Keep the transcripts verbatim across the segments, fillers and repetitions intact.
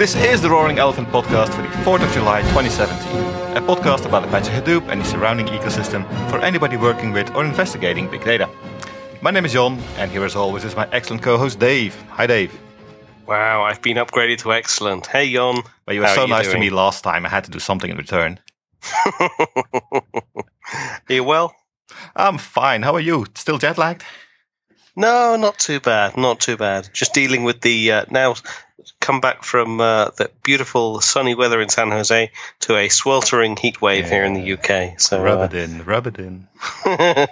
This is the Roaring Elephant podcast for the fourth of July twenty seventeen, a podcast about Apache Hadoop and the surrounding ecosystem for anybody working with or investigating big data. My name is John, and here as always is my excellent co-host Dave. Hi Dave. Wow, I've been upgraded to excellent. Hey John. Well, you were How so you nice doing? to me last time, I had to do something in return. Are you well? I'm fine. How are you? Still jet lagged? No, not too bad. Not too bad. Just dealing with the uh, now come back from uh, the beautiful sunny weather in San Jose to a sweltering heat wave yeah. here in the U K. So rub uh, it in, rub it in. Well,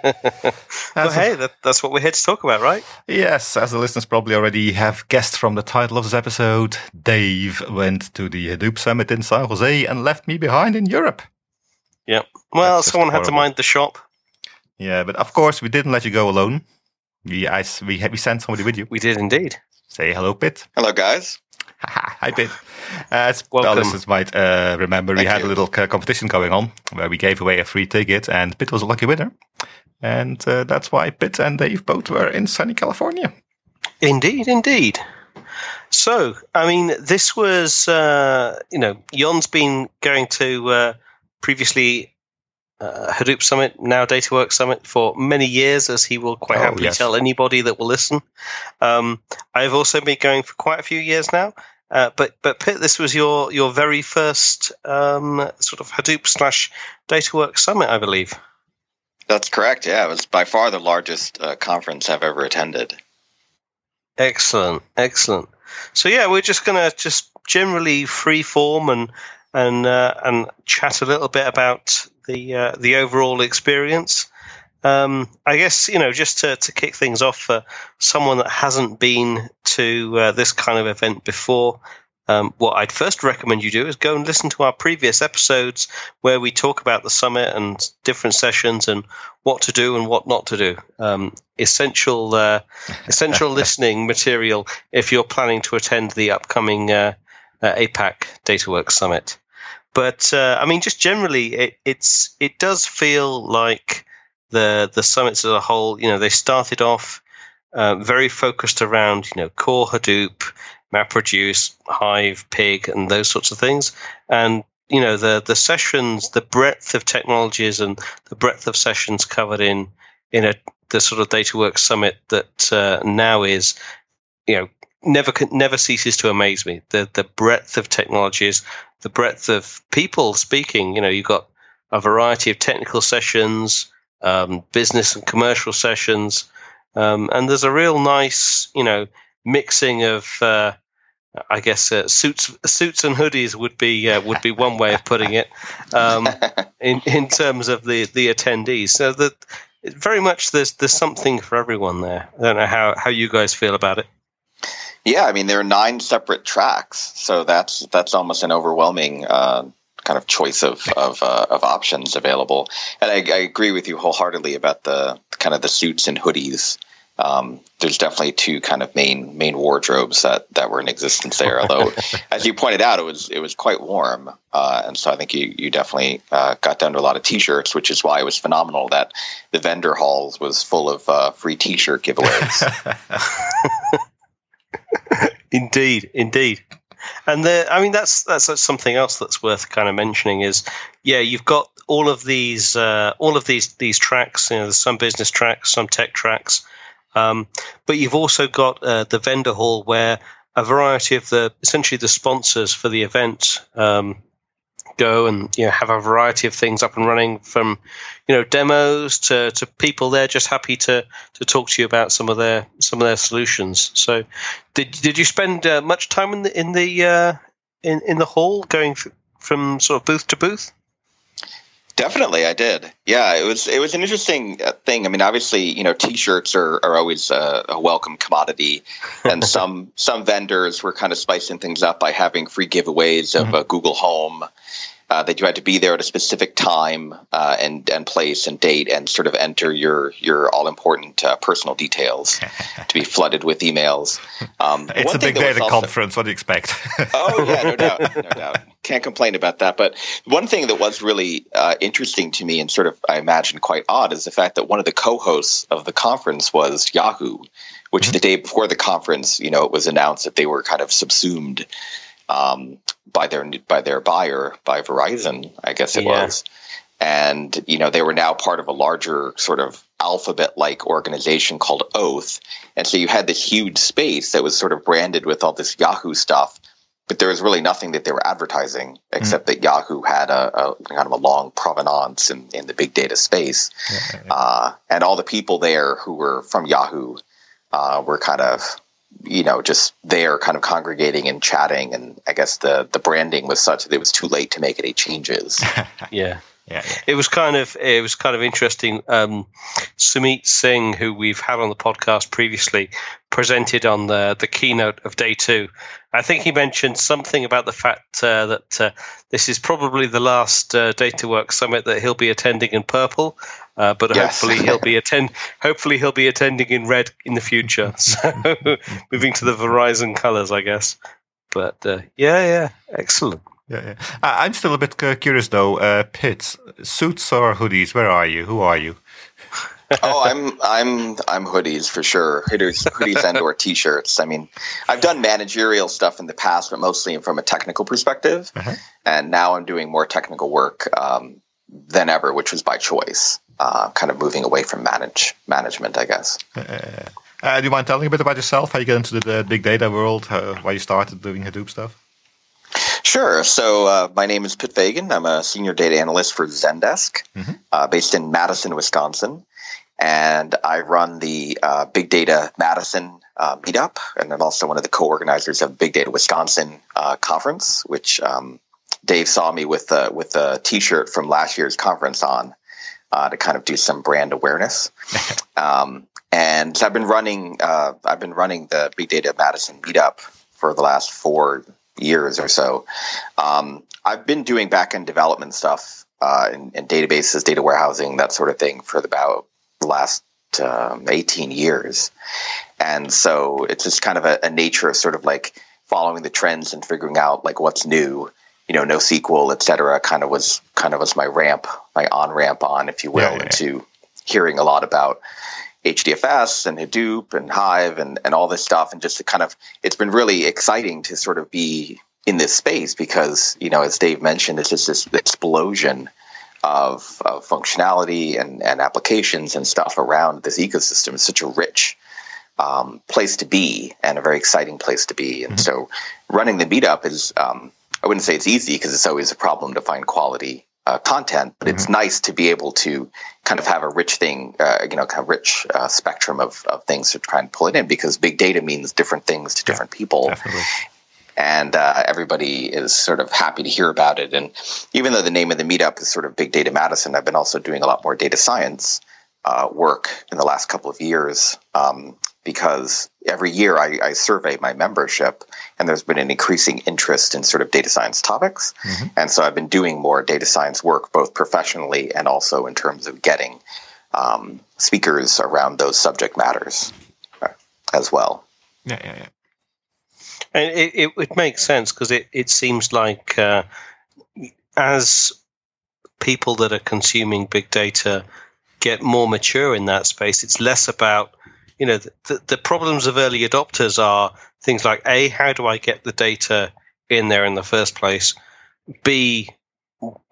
hey, that, that's what we're here to talk about, right? Yes, as the listeners probably already have guessed from the title of this episode, Dave went to the Hadoop Summit in San Jose and left me behind in Europe. Yeah. Well, that's someone had to mind the shop. Yeah, but of course we didn't let you go alone. We I, we we sent somebody with you. We did indeed. Say hello, Pit. Hello, guys. Hi, Pit. As well, listeners might uh, remember, Thank we had you. a little competition going on where we gave away a free ticket, and Pit was a lucky winner. And uh, that's why Pit and Dave both were in sunny California. Indeed, indeed. So, I mean, this was, uh, you know, Jon's been going to uh, previously... Uh, Hadoop Summit, now DataWorks Summit, for many years, as he will quite oh, happily yes. tell anybody that will listen. Um, I've also been going for quite a few years now, uh, but but Pitt, this was your your very first um, sort of Hadoop slash DataWorks Summit, I believe. That's correct. Yeah, it was by far the largest uh, conference I've ever attended. Excellent, excellent. So yeah, we're just gonna just generally free form and and uh, and chat a little bit about the uh, the overall experience. Um, I guess, you know, just to, to kick things off for someone that hasn't been to uh, this kind of event before, um, what I'd first recommend you do is go and listen to our previous episodes where we talk about the summit and different sessions and what to do and what not to do. Um, essential uh, essential listening material if you're planning to attend the upcoming uh, uh, APAC DataWorks Summit. But uh, I mean, just generally, it, it's it does feel like the the summits as a whole. You know, they started off uh, very focused around you know core Hadoop, MapReduce, Hive, Pig, and those sorts of things. And you know, the the sessions, the breadth of technologies, and the breadth of sessions covered in in a the sort of DataWorks Summit that uh, now is, you know, never never ceases to amaze me. The the breadth of technologies. The breadth of people speaking, you know, you've got a variety of technical sessions, um, business and commercial sessions, um, and there's a real nice, you know, mixing of, uh, I guess, uh, suits, suits and hoodies would be uh, would be one way of putting it, um, in in terms of the the attendees. So that very much there's there's something for everyone there. I don't know how, how you guys feel about it. Yeah, I mean, there are nine separate tracks, so that's that's almost an overwhelming uh, kind of choice of of, uh, of options available. And I, I agree with you wholeheartedly about the kind of the suits and hoodies. Um, there's definitely two kind of main main wardrobes that, that were in existence there. Although, as you pointed out, it was it was quite warm, uh, and so I think you you definitely uh, got down to a lot of t-shirts, which is why it was phenomenal that the vendor halls was full of uh, free t-shirt giveaways. Indeed, indeed. And the, I mean, that's, that's something else that's worth kind of mentioning is, yeah, you've got all of these, uh, all of these, these tracks, you know, there's some business tracks, some tech tracks. Um, but you've also got uh, the vendor hall where a variety of the, essentially the sponsors for the event, um, go and, you know, have a variety of things up and running from, you know, demos to, to people there just happy to, to talk to you about some of their some of their solutions. So, did did you spend uh, much time in the in the uh, in in the hall going f- from sort of booth to booth? Definitely, I did. Yeah, it was it was an interesting thing. I mean, obviously, you know, t-shirts are, are always a, a welcome commodity, and some some vendors were kind of spicing things up by having free giveaways of mm-hmm. uh, Google Home. Uh, that you had to be there at a specific time uh, and and place and date, and sort of enter your your all important uh, personal details to be flooded with emails. Um, it's a big day at a conference. What do you expect? Oh yeah, no doubt, no doubt. Can't complain about that. But one thing that was really uh, interesting to me, and sort of I imagine quite odd, is the fact that one of the co-hosts of the conference was Yahoo, which mm-hmm. the day before the conference, you know, it was announced that they were kind of subsumed um, by their by their buyer, by Verizon, I guess it yeah. was. And, you know, they were now part of a larger sort of Alphabet-like organization called Oath. And so you had this huge space that was sort of branded with all this Yahoo stuff, but there was really nothing that they were advertising except mm-hmm. that Yahoo had a, a kind of a long provenance in, in the big data space. Yeah, yeah. Uh, and all the people there who were from Yahoo uh, were kind of, you know, just there kind of congregating and chatting. And I guess the, the branding was such that it was too late to make any changes. yeah. Yeah, yeah. It was kind of it was kind of interesting. Um, Sumeet Singh, who we've had on the podcast previously, presented on the the keynote of day two. I think he mentioned something about the fact uh, that uh, this is probably the last uh, DataWorks summit that he'll be attending in purple, uh, but yes. hopefully he'll be attend hopefully he'll be attending in red in the future. So moving to the Verizon colors, I guess. But uh, yeah, yeah, excellent. Yeah, yeah. I'm still a bit curious though. Uh, Pitts, suits or hoodies? Where are you? Who are you? oh, I'm I'm I'm hoodies for sure. Hoodies, hoodies and or t-shirts. I mean, I've done managerial stuff in the past, but mostly from a technical perspective. Uh-huh. And now I'm doing more technical work um, than ever, which was by choice. Uh, kind of moving away from manage management, I guess. Uh, uh, do you mind telling a bit about yourself? How you get into the, the big data world? How, why you started doing Hadoop stuff? Sure. So uh, my name is Pitt Vagan. I'm a senior data analyst for Zendesk, mm-hmm. uh, based in Madison, Wisconsin. And I run the uh, Big Data Madison uh, meetup. And I'm also one of the co-organizers of Big Data Wisconsin uh, conference, which um, Dave saw me with a, with a T-shirt from last year's conference on uh, to kind of do some brand awareness. um, and so I've been running uh, I've been running the Big Data Madison meetup for the last four years or so. Um, I've been doing back-end development stuff uh, in, in databases, data warehousing, that sort of thing for about the last um, eighteen years. And so it's just kind of a, a nature of sort of like following the trends and figuring out like what's new, you know, NoSQL, et cetera, kind of was kind of was my ramp, my on-ramp on, if you will, yeah, yeah, into yeah. hearing a lot about H D F S and Hadoop and Hive and, and all this stuff. And just to kind of, it's been really exciting to sort of be in this space because, you know, as Dave mentioned, it's just this explosion of, of functionality and, and applications and stuff around this ecosystem. It's such a rich um, place to be and a very exciting place to be. And mm-hmm. so running the meetup is, um, I wouldn't say it's easy because it's always a problem to find quality Uh, content, but it's mm-hmm. nice to be able to kind of have a rich thing, uh, you know, kind of rich uh, spectrum of, of things to try and pull it in because big data means different things to different yeah, people. Definitely. And uh, everybody is sort of happy to hear about it. And even though the name of the meetup is sort of Big Data Madison, I've been also doing a lot more data science uh, work in the last couple of years um, because every year I, I survey my membership and there's been an increasing interest in sort of data science topics. Mm-hmm. And so I've been doing more data science work, both professionally and also in terms of getting um, speakers around those subject matters as well. Yeah, yeah, yeah. And it, it, it makes sense because it, it seems like uh, as people that are consuming big data get more mature in that space, it's less about You know, the, the problems of early adopters are things like, A, how do I get the data in there in the first place? B,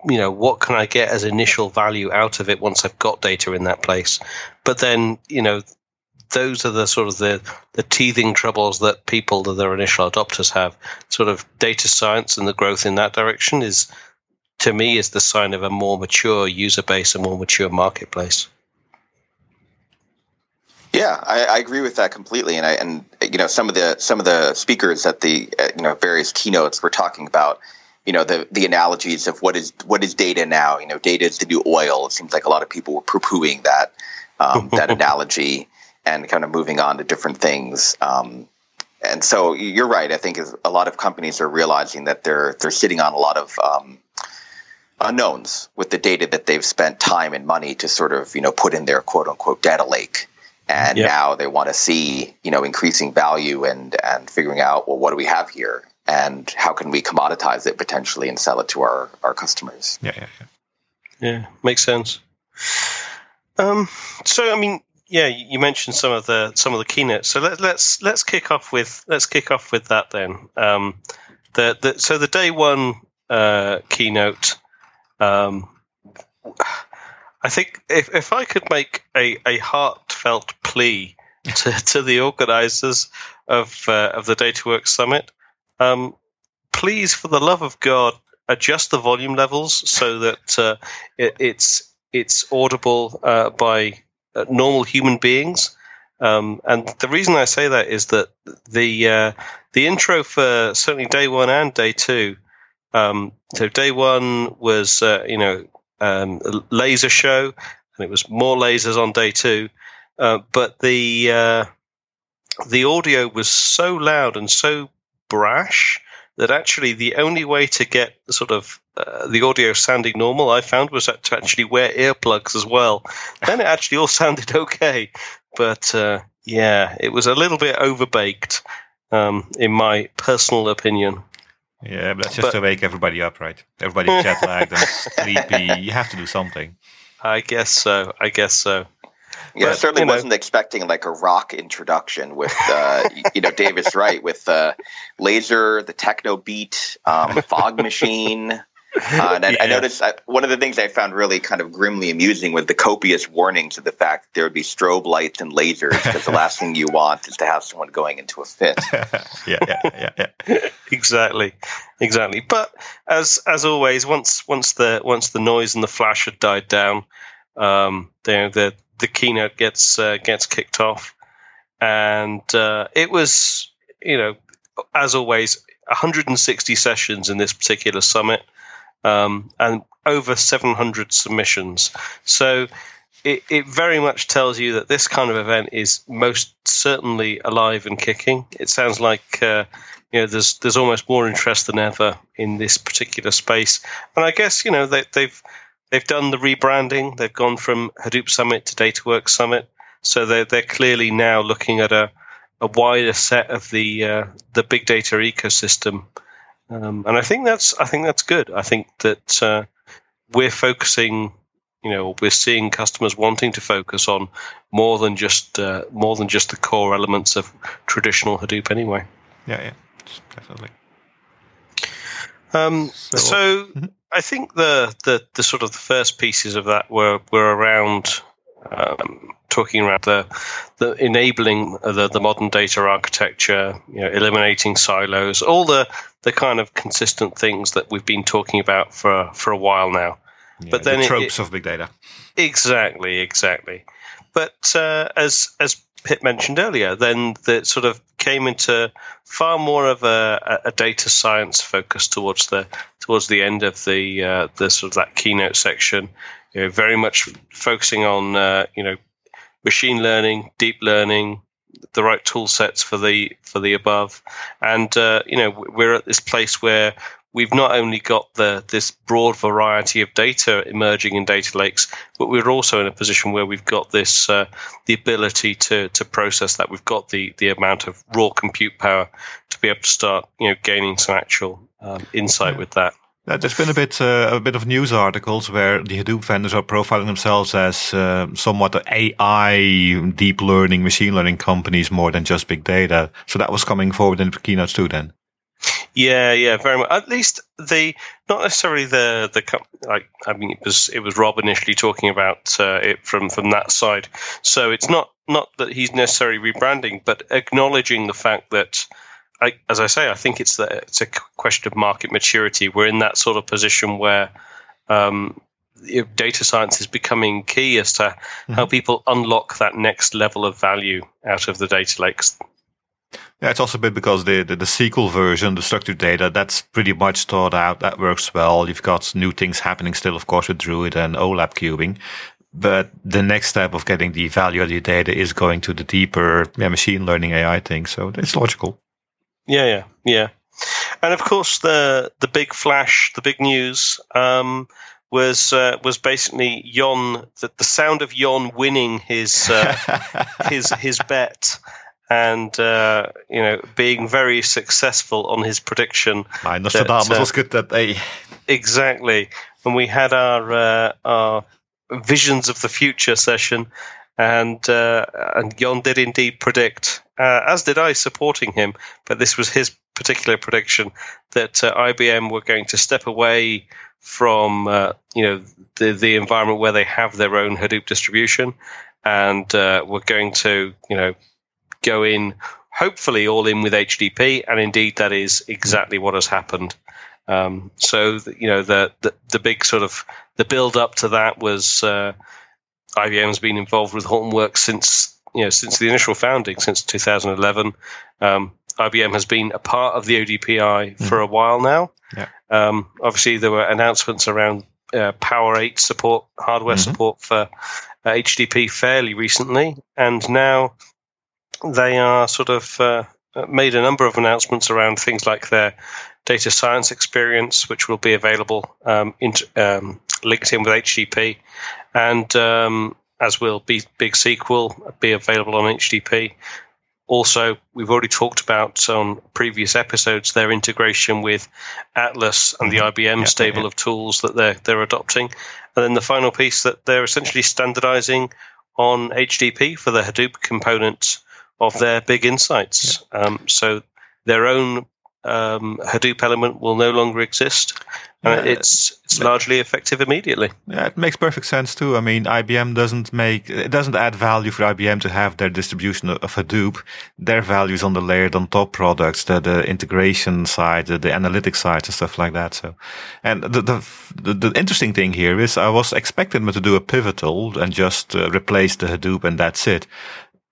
you know, what can I get as initial value out of it once I've got data in that place? But then, you know, those are the sort of the, the teething troubles that people that are initial adopters have. Sort of data science and the growth in that direction is, to me, is the sign of a more mature user base, a more mature marketplace. Yeah, I, I agree with that completely, and I, and you know some of the some of the speakers at the uh, you know various keynotes were talking about you know the the analogies of what is what is data now. You know, data is the new oil. It seems like a lot of people were poo-pooing that um, that analogy and kind of moving on to different things. Um, and so you're right. I think a lot of companies are realizing that they're they're sitting on a lot of um, unknowns with the data that they've spent time and money to sort of you know put in their quote unquote data lake. And yep. now they want to see, you know, increasing value and, and figuring out, well, what do we have here and how can we commoditize it potentially and sell it to our, our customers? Yeah, yeah, yeah. Yeah, makes sense. Um, so, I mean, yeah, you mentioned some of the some of the keynotes. So let, let's let's kick off with let's kick off with that then. Um, the, the so the day one uh, keynote. Um, I think if if I could make a, a heartfelt plea to, to the organisers of uh, of the DataWorks Summit, um, please, for the love of God, adjust the volume levels so that uh, it, it's it's audible uh, by uh, normal human beings. Um, and the reason I say that is that the uh, the intro for certainly day one and day two. Um, so day one was uh, you know um, a laser show, and it was more lasers on day two. Uh, but the uh, the audio was so loud and so brash that actually the only way to get sort of uh, the audio sounding normal, I found, was to actually wear earplugs as well. Then it actually all sounded okay. But uh, yeah, it was a little bit overbaked, um, in my personal opinion. Yeah, but that's just but, to wake everybody up, right? Everybody jet lagged and sleepy. You have to do something. I guess so. I guess so. Yeah, but, I certainly you know, wasn't expecting like a rock introduction with, uh, you know, David's right, with uh, Laser, the techno beat, um, Fog Machine. Uh, and I, yeah. I noticed I, one of the things I found really kind of grimly amusing was the copious warning to the fact that there would be strobe lights and lasers, because the last thing you want is to have someone going into a fit. yeah, yeah, yeah, yeah. exactly, exactly. But as as always, once once the once the noise and the flash had died down, um, you know, the the keynote gets uh, gets kicked off, and uh, it was, you know, as always, one hundred sixty sessions in this particular summit. Um, and over seven hundred submissions. So it, it very much tells you that this kind of event is most certainly alive and kicking. It sounds like uh, you know there's there's almost more interest than ever in this particular space. And I guess you know they, they've they've done the rebranding. They've gone from Hadoop Summit to DataWorks Summit. So they're they're clearly now looking at a, a wider set of the uh, the big data ecosystem. Um, and I think that's I think that's good. I think that uh, we're focusing, you know, we're seeing customers wanting to focus on more than just uh, more than just the core elements of traditional Hadoop, anyway. Yeah, yeah, definitely. Um, so so mm-hmm. I think the, the the sort of the first pieces of that were were around um, talking around the the enabling the the modern data architecture, you know, eliminating silos, all the the kind of consistent things that we've been talking about for for a while now, yeah, but then the tropes it, it, of big data. Exactly, exactly. But uh, as as Pip mentioned earlier, then that sort of came into far more of a, a data science focus towards the towards the end of the uh, the sort of that keynote section. You know, very much focusing on uh, you know machine learning, deep learning, the right tool sets for the for the above, and uh, you know we're at this place where we've not only got the this broad variety of data emerging in data lakes, but we're also in a position where we've got this uh, the ability to to process that. We've got the the amount of raw compute power to be able to start you know gaining some actual um, insight yeah. with that. Uh, there's been a bit uh, a bit of news articles where the Hadoop vendors are profiling themselves as uh, somewhat A I, deep learning, machine learning companies more than just big data. So that was coming forward in the keynotes too, then. Yeah, yeah, very much. At least the not necessarily the the com- like. I mean, it was it was Rob initially talking about uh, it from from that side. So it's not not that he's necessarily rebranding, but acknowledging the fact that. I, as I say, I think it's the, it's a question of market maturity. We're in that sort of position where um, data science is becoming key as to mm-hmm. how people unlock that next level of value out of the data lakes. Yeah, it's also a bit because the, the, the S Q L version, the structured data, that's pretty much thought out. That works well. You've got new things happening still, of course, with Druid and OLAP cubing. But the next step of getting the value of the data is going to the deeper yeah, machine learning A I thing. So it's logical. Yeah, yeah, yeah, and of course the the big flash, the big news um, was uh, was basically Jon, the, the sound of Jon winning his uh, his his bet, and uh, you know being very successful on his prediction. My Nostradamus that, uh, was good that day. Exactly, and we had our uh, our visions of the future session. And uh, and Jon did indeed predict, uh, as did I, supporting him. But this was his particular prediction that uh, I B M were going to step away from uh, you know the the environment where they have their own Hadoop distribution, and uh, were going to you know go in hopefully all in with H D P, and indeed that is exactly what has happened. Um, so the, you know the, the the big sort of the build up to that was uh, I B M has been involved with Hortonworks since. You know, since the initial founding, since two thousand eleven, um, I B M has been a part of the O D P I mm. for a while now. Yeah. Um, obviously, there were announcements around uh, Power eight support, hardware mm-hmm. support for uh, H D P fairly recently, and now they are sort of uh, made a number of announcements around things like their data science experience, which will be available um, in, um, linked in with H D P, and um, as will be BigSQL, be available on H D P. Also, we've already talked about on previous episodes their integration with Atlas and the I B M yeah, stable yeah. of tools that they're they're adopting. And then the final piece that they're essentially standardizing on H D P for the Hadoop component of their Big Insights. Yeah. Um, so their own um, Hadoop element will no longer exist. Uh, it's it's largely effective immediately. Yeah, it makes perfect sense too. I mean, I B M doesn't make it doesn't add value for I B M to have their distribution of, of Hadoop. Their value is on the layered on top products, the, the integration side, the, the analytics side, and stuff like that. So, and the the, the the interesting thing here is, I was expecting them to do a pivotal and just uh, replace the Hadoop and that's it.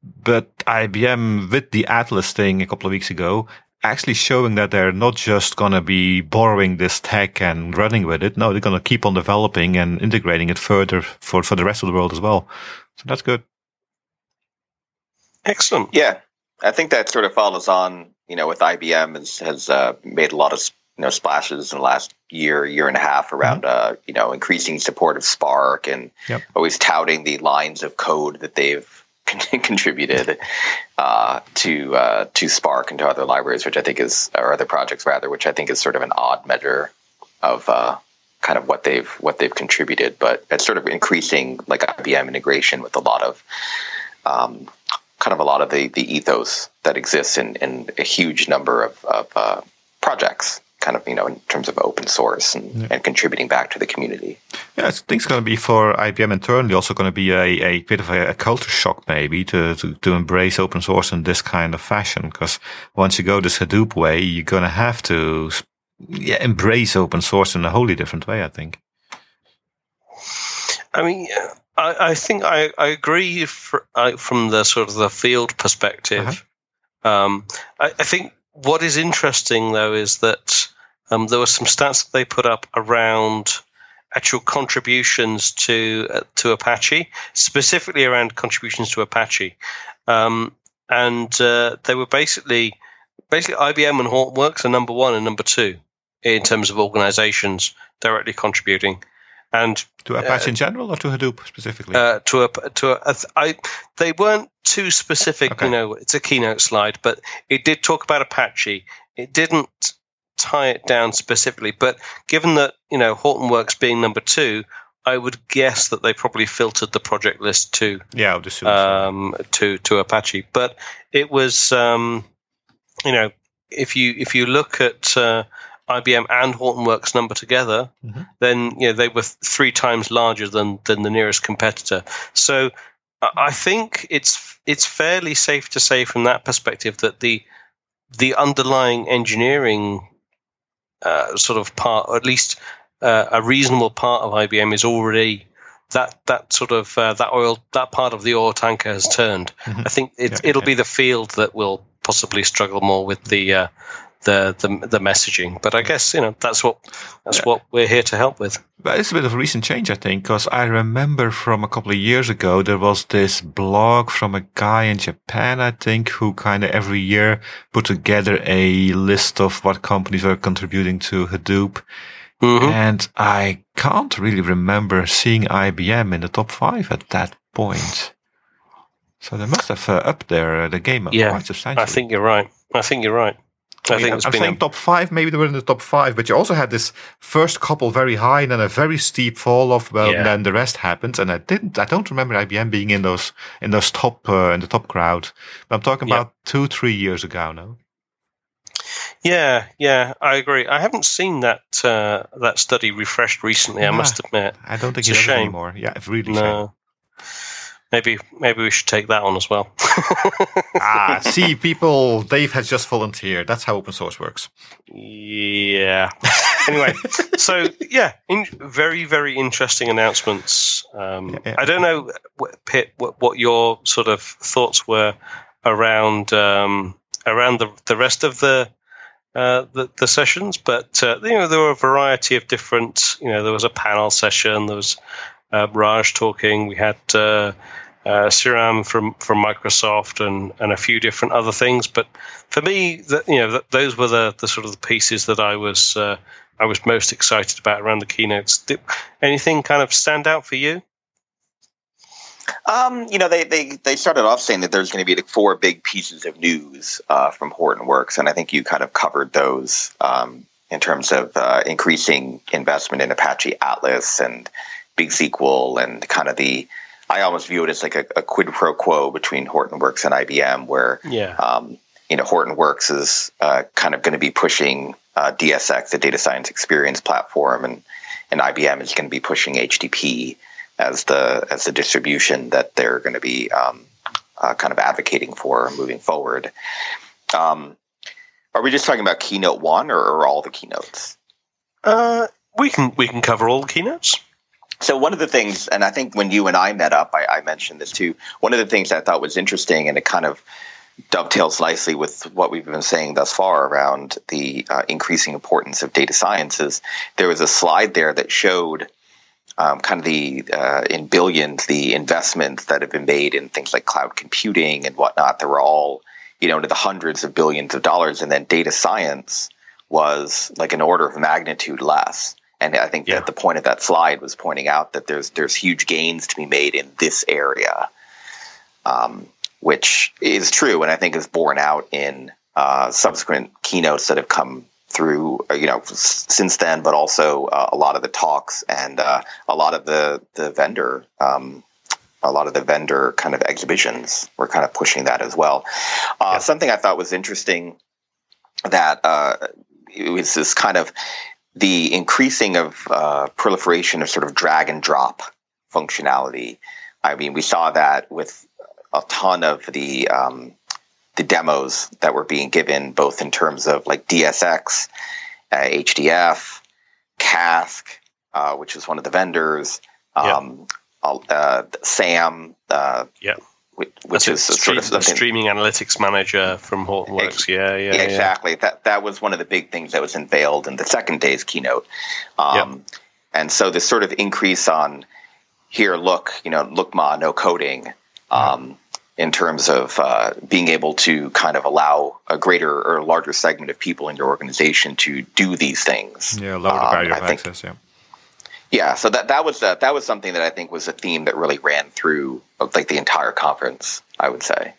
But I B M with the Atlas thing a couple of weeks ago, actually showing that they're not just going to be borrowing this tech and running with it. No, they're going to keep on developing and integrating it further for, for the rest of the world as well. So that's good. Excellent. Yeah. I think that sort of follows on, you know, with I B M has, has uh, made a lot of you know splashes in the last year, year and a half around, mm-hmm. uh, you know, increasing support of Spark and yep. always touting the lines of code that they've contributed uh, to uh, to Spark and to other libraries, which I think is, or other projects rather, which I think is sort of an odd measure of uh, kind of what they've what they've contributed. But it's sort of increasing like I B M integration with a lot of um, kind of a lot of the, the ethos that exists in, in a huge number of, of uh, projects. Kind of, you know, in terms of open source and, yeah. and contributing back to the community. Yeah, I think it's going to be for I B M internally also going to be a, a bit of a, a culture shock maybe to, to, to embrace open source in this kind of fashion, because once you go this Hadoop way, you're going to have to yeah, embrace open source in a wholly different way, I think. I mean, I, I think I, I agree for, I, from the sort of the field perspective. Uh-huh. Um, I, I think what is interesting, though, is that um, there were some stats that they put up around actual contributions to uh, to Apache, specifically around contributions to Apache, um, and uh, they were basically basically I B M and Hortonworks are number one and number two in terms of organizations directly contributing, and to Apache uh, in general or to Hadoop specifically. Uh, to a, to a, I, they weren't too specific. Okay. You know, it's a keynote slide, but it did talk about Apache. It didn't tie it down specifically, but given that, you know, Hortonworks being number two, I would guess that they probably filtered the project list to yeah, I would assume um, so. to to Apache. But it was, um, you know, if you if you look at uh, I B M and Hortonworks number together, mm-hmm. then you know they were three times larger than than the nearest competitor. So I think it's it's fairly safe to say from that perspective that the the underlying engineering uh, sort of part, or at least uh, a reasonable part of I B M, is already that that sort of uh, that oil that part of the oil tanker has turned. Mm-hmm. I think it, yeah, it'll yeah. be the field that will possibly struggle more with the uh, the, the the messaging. But I guess you know that's what that's yeah. what we're here to help with. But it's a bit of a recent change, I think, because I remember from a couple of years ago, there was this blog from a guy in Japan, I think, who kind of every year put together a list of what companies are contributing to Hadoop. Mm-hmm. And I can't really remember seeing I B M in the top five at that point. So they must have uh, upped their, uh, the game yeah, quite substantially. I think you're right. I think you're right. I, I mean, think it's I'm been saying a... top five, maybe they were in the top five, but you also had this first couple very high and then a very steep fall off. Well, yeah. then the rest happens, and I didn't, I don't remember I B M being in those in those top uh, in the top crowd. But I'm talking about yeah. two, three years ago now. Yeah, yeah, I agree. I haven't seen that uh, that study refreshed recently. No, I must admit, I don't think it's a shame anymore. Yeah, it's really no. Shame. Maybe, maybe we should take that on as well. ah, see, people, Dave has just volunteered. That's how open source works. Yeah. Anyway, so yeah, in, very, very interesting announcements. Um, yeah, yeah. I don't know, Pitt, what, what your sort of thoughts were around um, around the the rest of the. Uh, the, the sessions, but uh, you know there were a variety of different. You know, there was a panel session. There was uh, Raj talking. We had uh, uh, Sriram from, from Microsoft and, and a few different other things. But for me, that you know, the, those were the, the sort of the pieces that I was uh, I was most excited about around the keynotes. Did anything kind of stand out for you? Um, you know, they, they, they started off saying that there's going to be like four big pieces of news uh, from Hortonworks, and I think you kind of covered those um, in terms of uh, increasing investment in Apache Atlas and BigSQL and kind of the – I almost view it as like a, a quid pro quo between Hortonworks and I B M where, yeah. um, you know, Hortonworks is uh, kind of going to be pushing uh, D S X, the Data Science Experience Platform, and, and I B M is going to be pushing H T T P. As the as the distribution that they're going to be um, uh, kind of advocating for moving forward. Um, are we just talking about keynote one or, or all the keynotes? Uh, we can we can cover all the keynotes. So one of the things, and I think when you and I met up, I, I mentioned this too. One of the things I thought was interesting, and it kind of dovetails nicely with what we've been saying thus far around the uh, increasing importance of data sciences. There was a slide there that showed. Um, kind of the uh, in billions, the investments that have been made in things like cloud computing and whatnot, they were all, you know, into the hundreds of billions of dollars. And then data science was like an order of magnitude less. And I think yeah. that the point of that slide was pointing out that there's there's huge gains to be made in this area, um, which is true. And I think is borne out in uh, subsequent keynotes that have come through, you know, since then, but also uh, a lot of the talks and uh, a lot of the the vendor, um, a lot of the vendor kind of exhibitions were kind of pushing that as well. Uh, yeah. Something I thought was interesting that uh, it was this kind of the increasing of uh, proliferation of sort of drag and drop functionality. I mean, we saw that with a ton of the. Um, the demos that were being given, both in terms of like D S X, uh, H D F, Cask, uh, which is one of the vendors, um, yeah. uh, SAM, uh, yeah. which That's is a stream, sort of the streaming analytics manager from Hortonworks. Ex- yeah, yeah, yeah, exactly. Yeah. That that was one of the big things that was unveiled in the second day's keynote. Um, yeah. And so this sort of increase on here, look, you know, look, ma, no coding, um, yeah. in terms of uh, being able to kind of allow a greater or larger segment of people in your organization to do these things. Yeah, lower the barrier um, of access, yeah. Yeah, so that that was uh, that was something that I think was a theme that really ran through of, like the entire conference, I would say.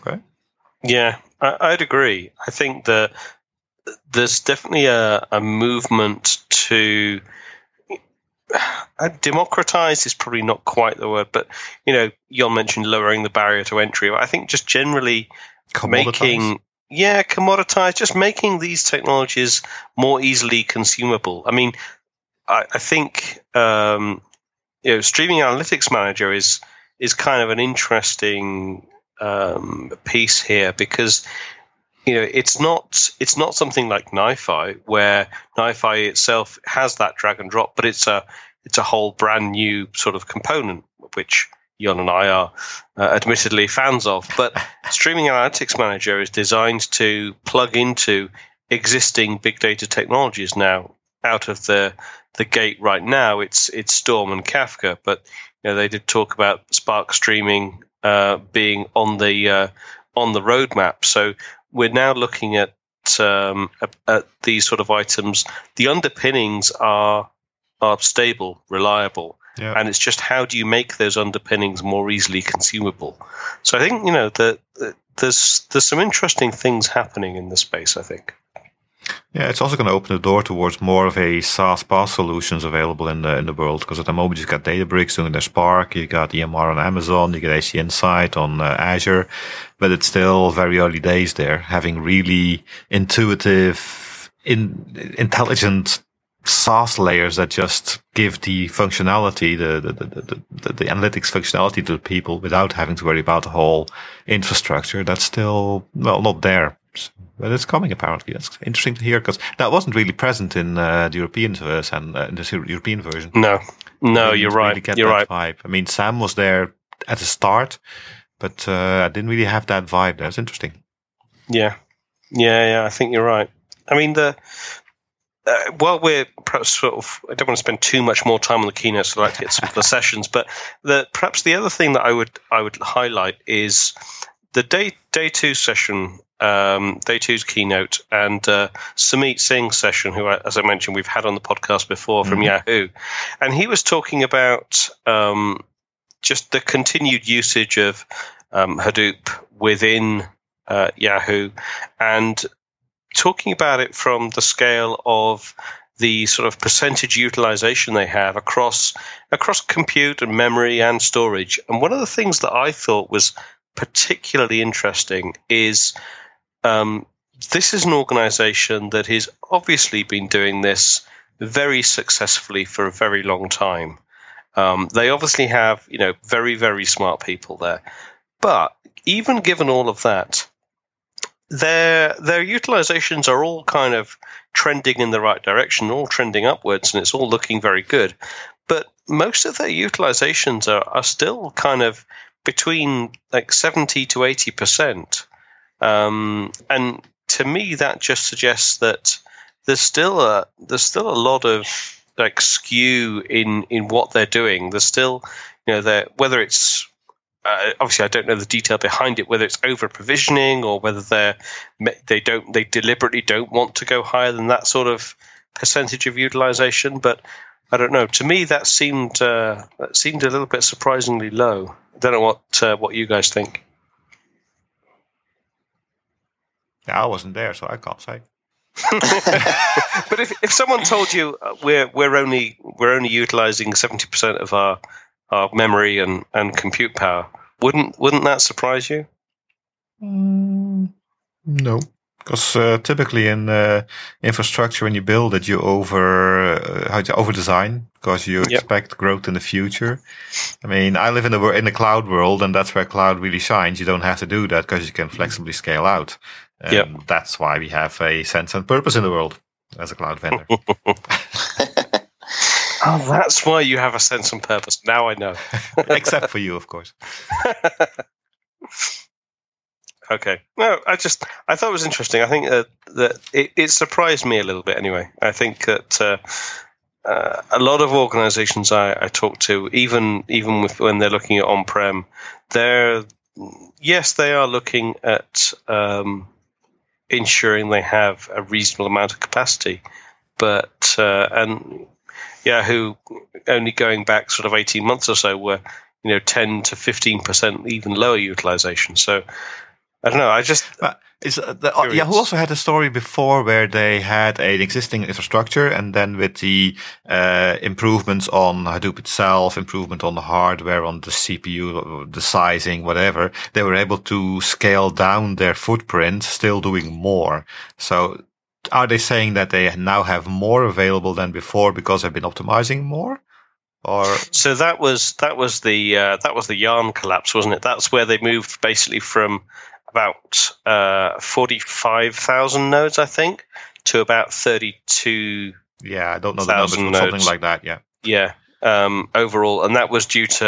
Okay. Yeah, I, I'd agree. I think that there's definitely a, a movement to Uh, democratize is probably not quite the word, but you know, you mentioned lowering the barrier to entry. I think just generally making, yeah, commoditize, just making these technologies more easily consumable. I mean, I, I think um, you know, Streaming Analytics Manager is is kind of an interesting um, piece here because. You know, it's not it's not something like NiFi, where NiFi itself has that drag and drop, but it's a it's a whole brand new sort of component, which Jon and I are uh, admittedly fans of. But Streaming Analytics Manager is designed to plug into existing big data technologies. Now, out of the the gate right now, it's it's Storm and Kafka, but you know they did talk about Spark Streaming uh, being on the uh, on the roadmap. So we're now looking at, um, at at these sort of items. The underpinnings are are stable, reliable, yeah. and it's just how do you make those underpinnings more easily consumable? So I think you know that the, there's there's some interesting things happening in this space. I think. Yeah, it's also going to open the door towards more of a SaaS PaaS solutions available in the in the world, because at the moment you've got Databricks doing their Spark, you got E M R on Amazon, you got A C Insight on uh, Azure, but it's still very early days there. Having really intuitive, in, intelligent SaaS layers that just give the functionality, the the, the the the analytics functionality to the people without having to worry about the whole infrastructure. That's still well not there, but it's coming apparently. That's interesting to hear, because that wasn't really present in uh, the European version. Uh, in the European version, no, no, you're really right. Get you're that right. Vibe. I mean, Sam was there at the start, but uh, I didn't really have that vibe. That's interesting. Yeah, yeah, yeah. I think you're right. I mean the. Uh, while we're perhaps sort of, I don't want to spend too much more time on the keynote, so I'd like to get some of the sessions. But the, perhaps the other thing that I would I would highlight is the day day two session, um, day two's keynote, and uh, Sumeet Singh's session, who, as I mentioned, we've had on the podcast before from mm-hmm. Yahoo, and he was talking about um, just the continued usage of um, Hadoop within uh, Yahoo, and talking about it from the scale of the sort of percentage utilization they have across across compute and memory and storage. And one of the things that I thought was particularly interesting is um, this is an organization that has obviously been doing this very successfully for a very long time. Um, they obviously have, you know, very, very smart people there. But even given all of that, Their their utilizations are all kind of trending in the right direction, all trending upwards, and it's all looking very good. But most of their utilizations are, are still kind of between like seventy to eighty percent. Um, and to me, that just suggests that there's still a there's still a lot of like skew in in what they're doing. There's still, you know, they're, whether it's Uh, obviously, I don't know the detail behind it, whether it's over provisioning or whether they they don't they deliberately don't want to go higher than that sort of percentage of utilization. But I don't know. To me, that seemed uh, that seemed a little bit surprisingly low. I don't know what uh, what you guys think. Yeah, I wasn't there, so I can't say. But if if someone told you uh, we're we're only we're only utilizing seventy percent of our Our memory and, and compute power, wouldn't wouldn't that surprise you? Mm, no, because uh, typically in uh, infrastructure, when you build it, you over uh, how to over design because you yep. expect growth in the future. I mean, I live in the in the cloud world, and that's where cloud really shines. You don't have to do that because you can flexibly scale out. And yep. that's why we have a sense and purpose in the world as a cloud vendor. Oh, that's why you have a sense and purpose. Now I know. Except for you, of course. Okay. No, I just I thought it was interesting. I think that, that it, it surprised me a little bit anyway. I think that uh, uh, a lot of organizations I, I talk to, even even with, when they're looking at on-prem, they're yes, they are looking at um, ensuring they have a reasonable amount of capacity, but uh, and. Yahoo, only going back sort of eighteen months or so, were you know ten to fifteen percent, even lower utilization. So I don't know. I just uh, is, uh, the, uh, Yahoo also had a story before where they had an existing infrastructure, and then with the uh, improvements on Hadoop itself, improvement on the hardware, on the C P U, the sizing, whatever, they were able to scale down their footprint, still doing more. So. Are they saying that they now have more available than before because they've been optimizing more? Or so that was that was the uh, that was the Yarn collapse, wasn't it? That's where they moved basically from about uh, forty-five thousand nodes, I think, to about thirty-two. Yeah, I don't know the numbers, but something like that. Yeah, yeah. Um, overall, and that was due to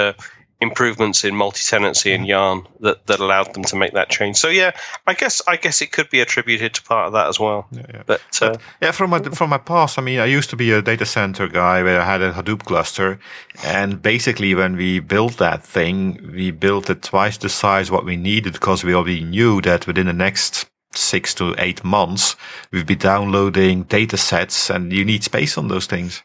improvements in multi-tenancy and Yarn that, that allowed them to make that change. So yeah, I guess I guess it could be attributed to part of that as well. Yeah, yeah. But, but uh, yeah, from my from my past, I mean, I used to be a data center guy where I had a Hadoop cluster, and basically when we built that thing, we built it twice the size what we needed because we already knew that within the next six to eight months we'd be downloading data sets, and you need space on those things.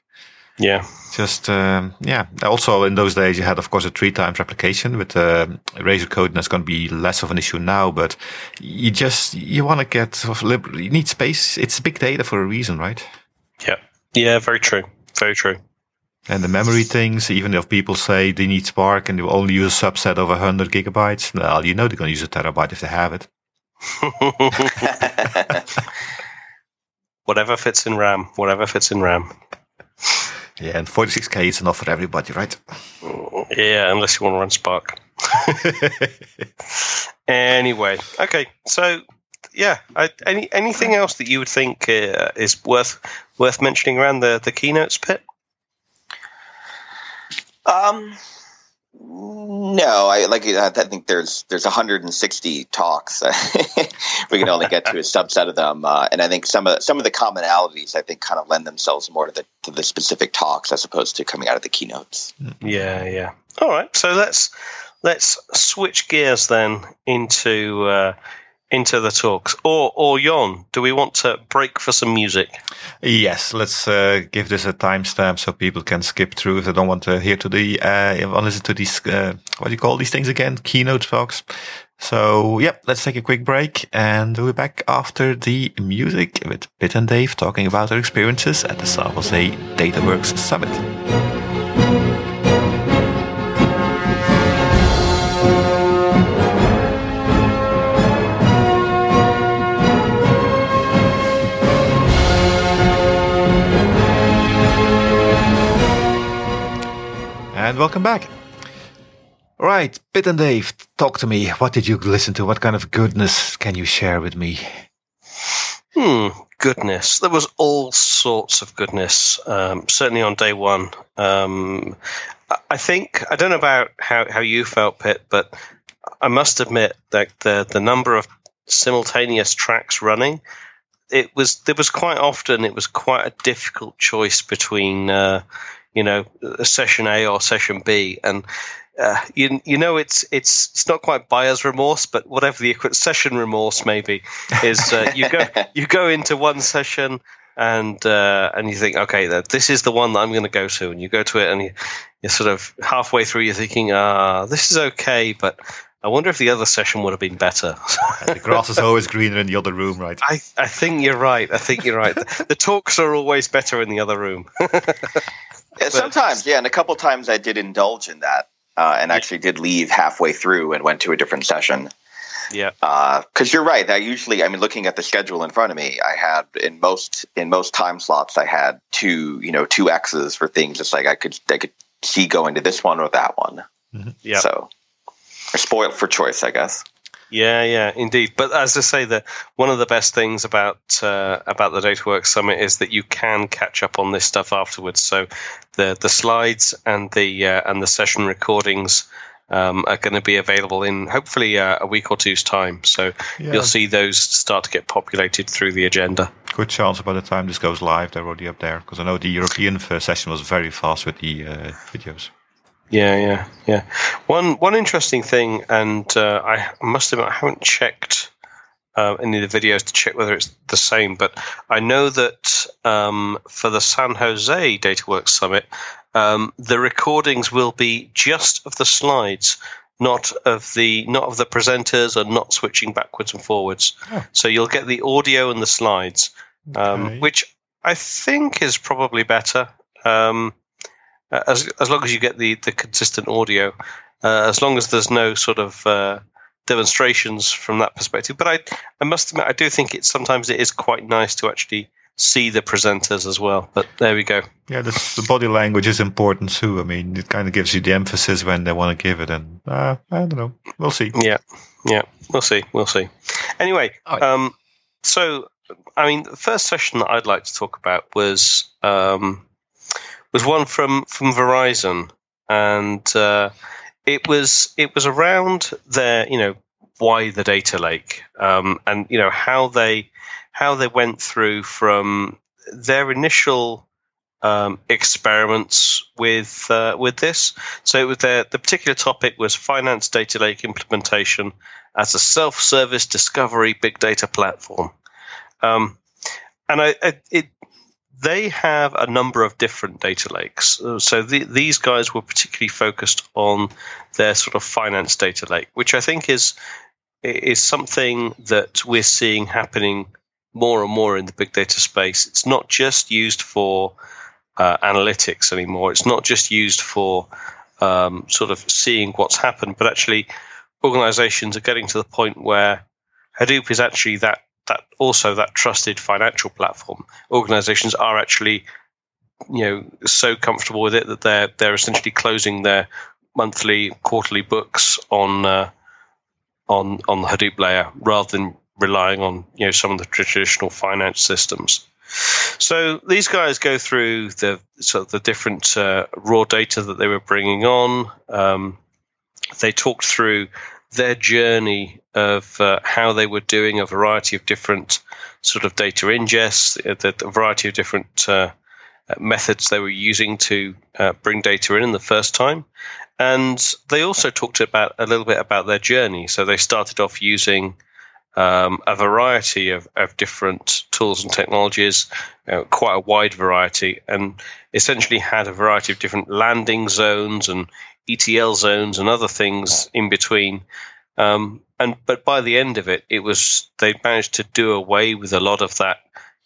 Yeah. Just um, yeah. Also, in those days, you had, of course, a three times replication with uh, Razor code, and that's going to be less of an issue now. But you just you want to get sort of liber- you need space. It's big data for a reason, right? Yeah. Yeah. Very true. Very true. And the memory things, even if people say they need Spark and they will only use a subset of one hundred gigabytes, well, you know they're going to use a terabyte if they have it. Whatever fits in RAM. Whatever fits in RAM. Yeah, and forty-six K is enough for everybody, right? Yeah, unless you want to run Spark. Anyway, okay, so yeah, I, any anything else that you would think uh, is worth worth mentioning around the the keynotes pit? Um, no, I like. I think there's there's one hundred sixty talks. We can only get to a subset of them, uh, and I think some of some of the commonalities I think kind of lend themselves more to the to the specific talks as opposed to coming out of the keynotes. Yeah, yeah. All right, so let's let's switch gears then into uh, into the talks. Or or Jon, do we want to break for some music? Yes, let's uh, give this a timestamp so people can skip through if they don't want to hear to the uh, want to listen to these uh, what do you call these things again? Keynote talks. So yep, let's take a quick break and we'll be back after the music with Pitt and Dave talking about their experiences at the San Jose DataWorks Summit. And welcome back. All right, Pitt and Dave, talk to me. What did you listen to? What kind of goodness can you share with me? Hmm, goodness. There was all sorts of goodness, um, certainly on day one. Um, I think, I don't know about how, how you felt, Pitt, but I must admit that the, the number of simultaneous tracks running, it was, there was quite often, it was quite a difficult choice between... Uh, you know, session A or session B, and uh, you you know it's it's it's not quite buyer's remorse, but whatever the session remorse maybe is, uh, you go you go into one session and uh, and you think, okay, this is the one that I'm going to go to, and you go to it, and you, you're sort of halfway through, you're thinking, ah, this is okay, but I wonder if the other session would have been better. The grass is always greener in the other room, right? I, I think you're right. I think you're right. The, the talks are always better in the other room. Yeah, sometimes, yeah, and a couple times I did indulge in that, uh, and actually did leave halfway through and went to a different session. Yeah, because uh, you're right. I usually, I mean, looking at the schedule in front of me, I had in most in most time slots, I had two, you know, two X's for things. It's like I could I could see going to this one or that one. Mm-hmm. Yeah, so spoiled for choice, I guess. Yeah, yeah, indeed. But as I say, the one of the best things about uh, about the DataWorks Summit is that you can catch up on this stuff afterwards. So the the slides and the uh, and the session recordings um, are going to be available in hopefully uh, a week or two's time. So yeah. You'll see those start to get populated through the agenda. Good chance by the time this goes live, they're already up there, because I know the European first session was very fast with the uh, videos. Yeah, yeah, yeah. One one interesting thing, and uh, I must admit I haven't checked uh, any of the videos to check whether it's the same, but I know that um, for the San Jose DataWorks Summit, um, the recordings will be just of the slides, not of the not of the presenters, and not switching backwards and forwards. Oh. So you'll get the audio and the slides, um, okay. Which I think is probably better. Um, As as long as you get the, the consistent audio, uh, as long as there's no sort of uh, demonstrations from that perspective. But I, I must admit, I do think it sometimes it is quite nice to actually see the presenters as well. But there we go. Yeah, this, the body language is important too. I mean, it kind of gives you the emphasis when they want to give it. And uh, I don't know. We'll see. Yeah, yeah. We'll see. We'll see. Anyway, oh, yeah. um, so, I mean, the first session that I'd like to talk about was... Um, was one from, from Verizon, and uh, it was it was around their, you know, why the data lake, um, and you know how they how they went through from their initial um, experiments with uh, with this. So it was their, the particular topic was finance data lake implementation as a self-service discovery big data platform, um, and I, I it. they have a number of different data lakes. So the, these guys were particularly focused on their sort of finance data lake, which I think is is something that we're seeing happening more and more in the big data space. It's not just used for uh, analytics anymore. It's not just used for um, sort of seeing what's happened, but actually organizations are getting to the point where Hadoop is actually that that also that trusted financial platform. Organizations are actually, you know, so comfortable with it that they're they're essentially closing their monthly, quarterly books on uh, on on the Hadoop layer rather than relying on, you know, some of the traditional finance systems. So these guys go through the sort of the different uh, raw data that they were bringing on. Um, they talked through their journey of uh, how they were doing a variety of different sort of data ingests, the, the variety of different uh, methods they were using to uh, bring data in the first time. And they also talked about a little bit about their journey. So they started off using um, a variety of, of different tools and technologies, uh, quite a wide variety, and essentially had a variety of different landing zones and E T L zones and other things in between, um, and but by the end of it, it was they managed to do away with a lot of that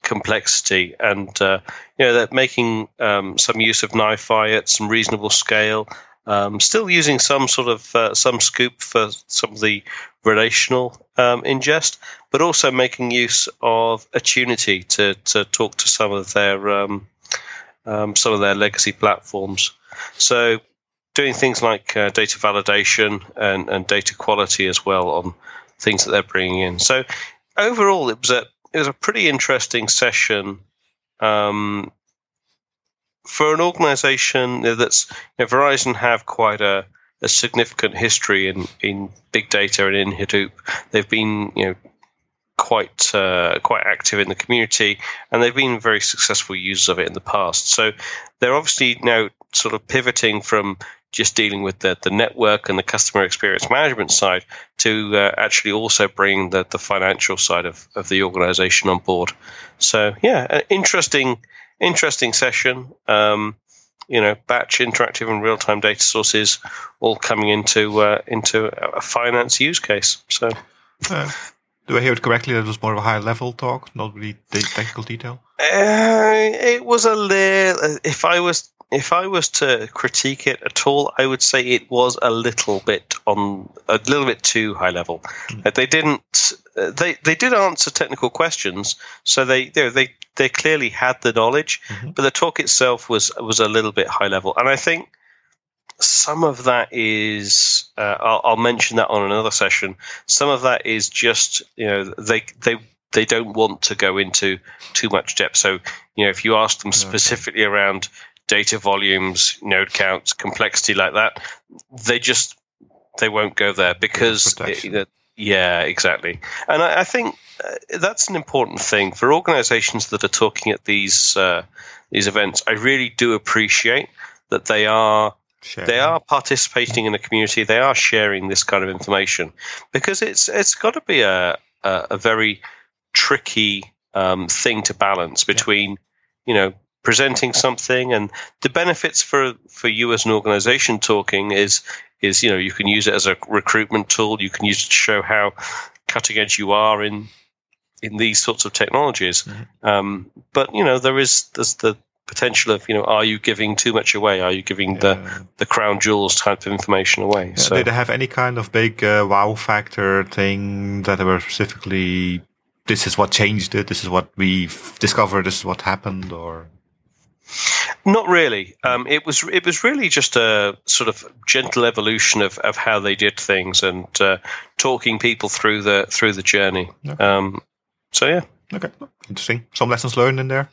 complexity, and uh, you know that making um, some use of NiFi at some reasonable scale, um, still using some sort of uh, some scoop for some of the relational um, ingest, but also making use of Attunity to to talk to some of their um, um, some of their legacy platforms. So doing things like uh, data validation and, and data quality as well on things that they're bringing in. So overall, it was a it was a pretty interesting session um, for an organisation that's, you know, Verizon have quite a, a significant history in, in big data and in Hadoop. They've been, you know, quite uh, quite active in the community, and they've been very successful users of it in the past. So they're obviously now sort of pivoting from just dealing with the, the network and the customer experience management side to uh, actually also bring the, the financial side of, of the organization on board. So yeah, an interesting, interesting session. Um, you know, batch, interactive, and real-time data sources all coming into uh, into a finance use case. So, uh, do I hear it correctly? That was more of a high-level talk, not really technical detail. Uh, it was a little. If I was. If I was to critique it at all, I would say it was a little bit on a little bit too high level. Mm. They didn't. They, they did answer technical questions, so they they they, they clearly had the knowledge. Mm-hmm. But the talk itself was was a little bit high level, and I think some of that is. Uh, I'll, I'll mention that on another session. Some of that is just, you know, they they. they don't want to go into too much depth. So, you know, if you ask them specifically okay. around data volumes, node counts, complexity like that, they just, they won't go there because, it, yeah, exactly. And I, I think that's an important thing for organizations that are talking at these, uh, these events. I really do appreciate that they are, Sharing. They are participating in the community. They are sharing this kind of information because it's, it's got to be a, a, a very, tricky um, thing to balance between, yeah. you know, presenting something and the benefits for, for you as an organization talking is, is, you know, you can use it as a recruitment tool. You can use it to show how cutting edge you are in, in these sorts of technologies. Mm-hmm. Um, but, you know, there is there's the potential of, you know, are you giving too much away? Are you giving yeah. the, the crown jewels type of information away? Yeah, so, did they have any kind of big uh, wow factor thing that they were specifically... This is what changed it. This is what we discovered. This is what happened, or not really. Um, it was it was really just a sort of gentle evolution of, of how they did things and uh, talking people through the through the journey. Okay. Um, so yeah, okay, interesting. Some lessons learned in there.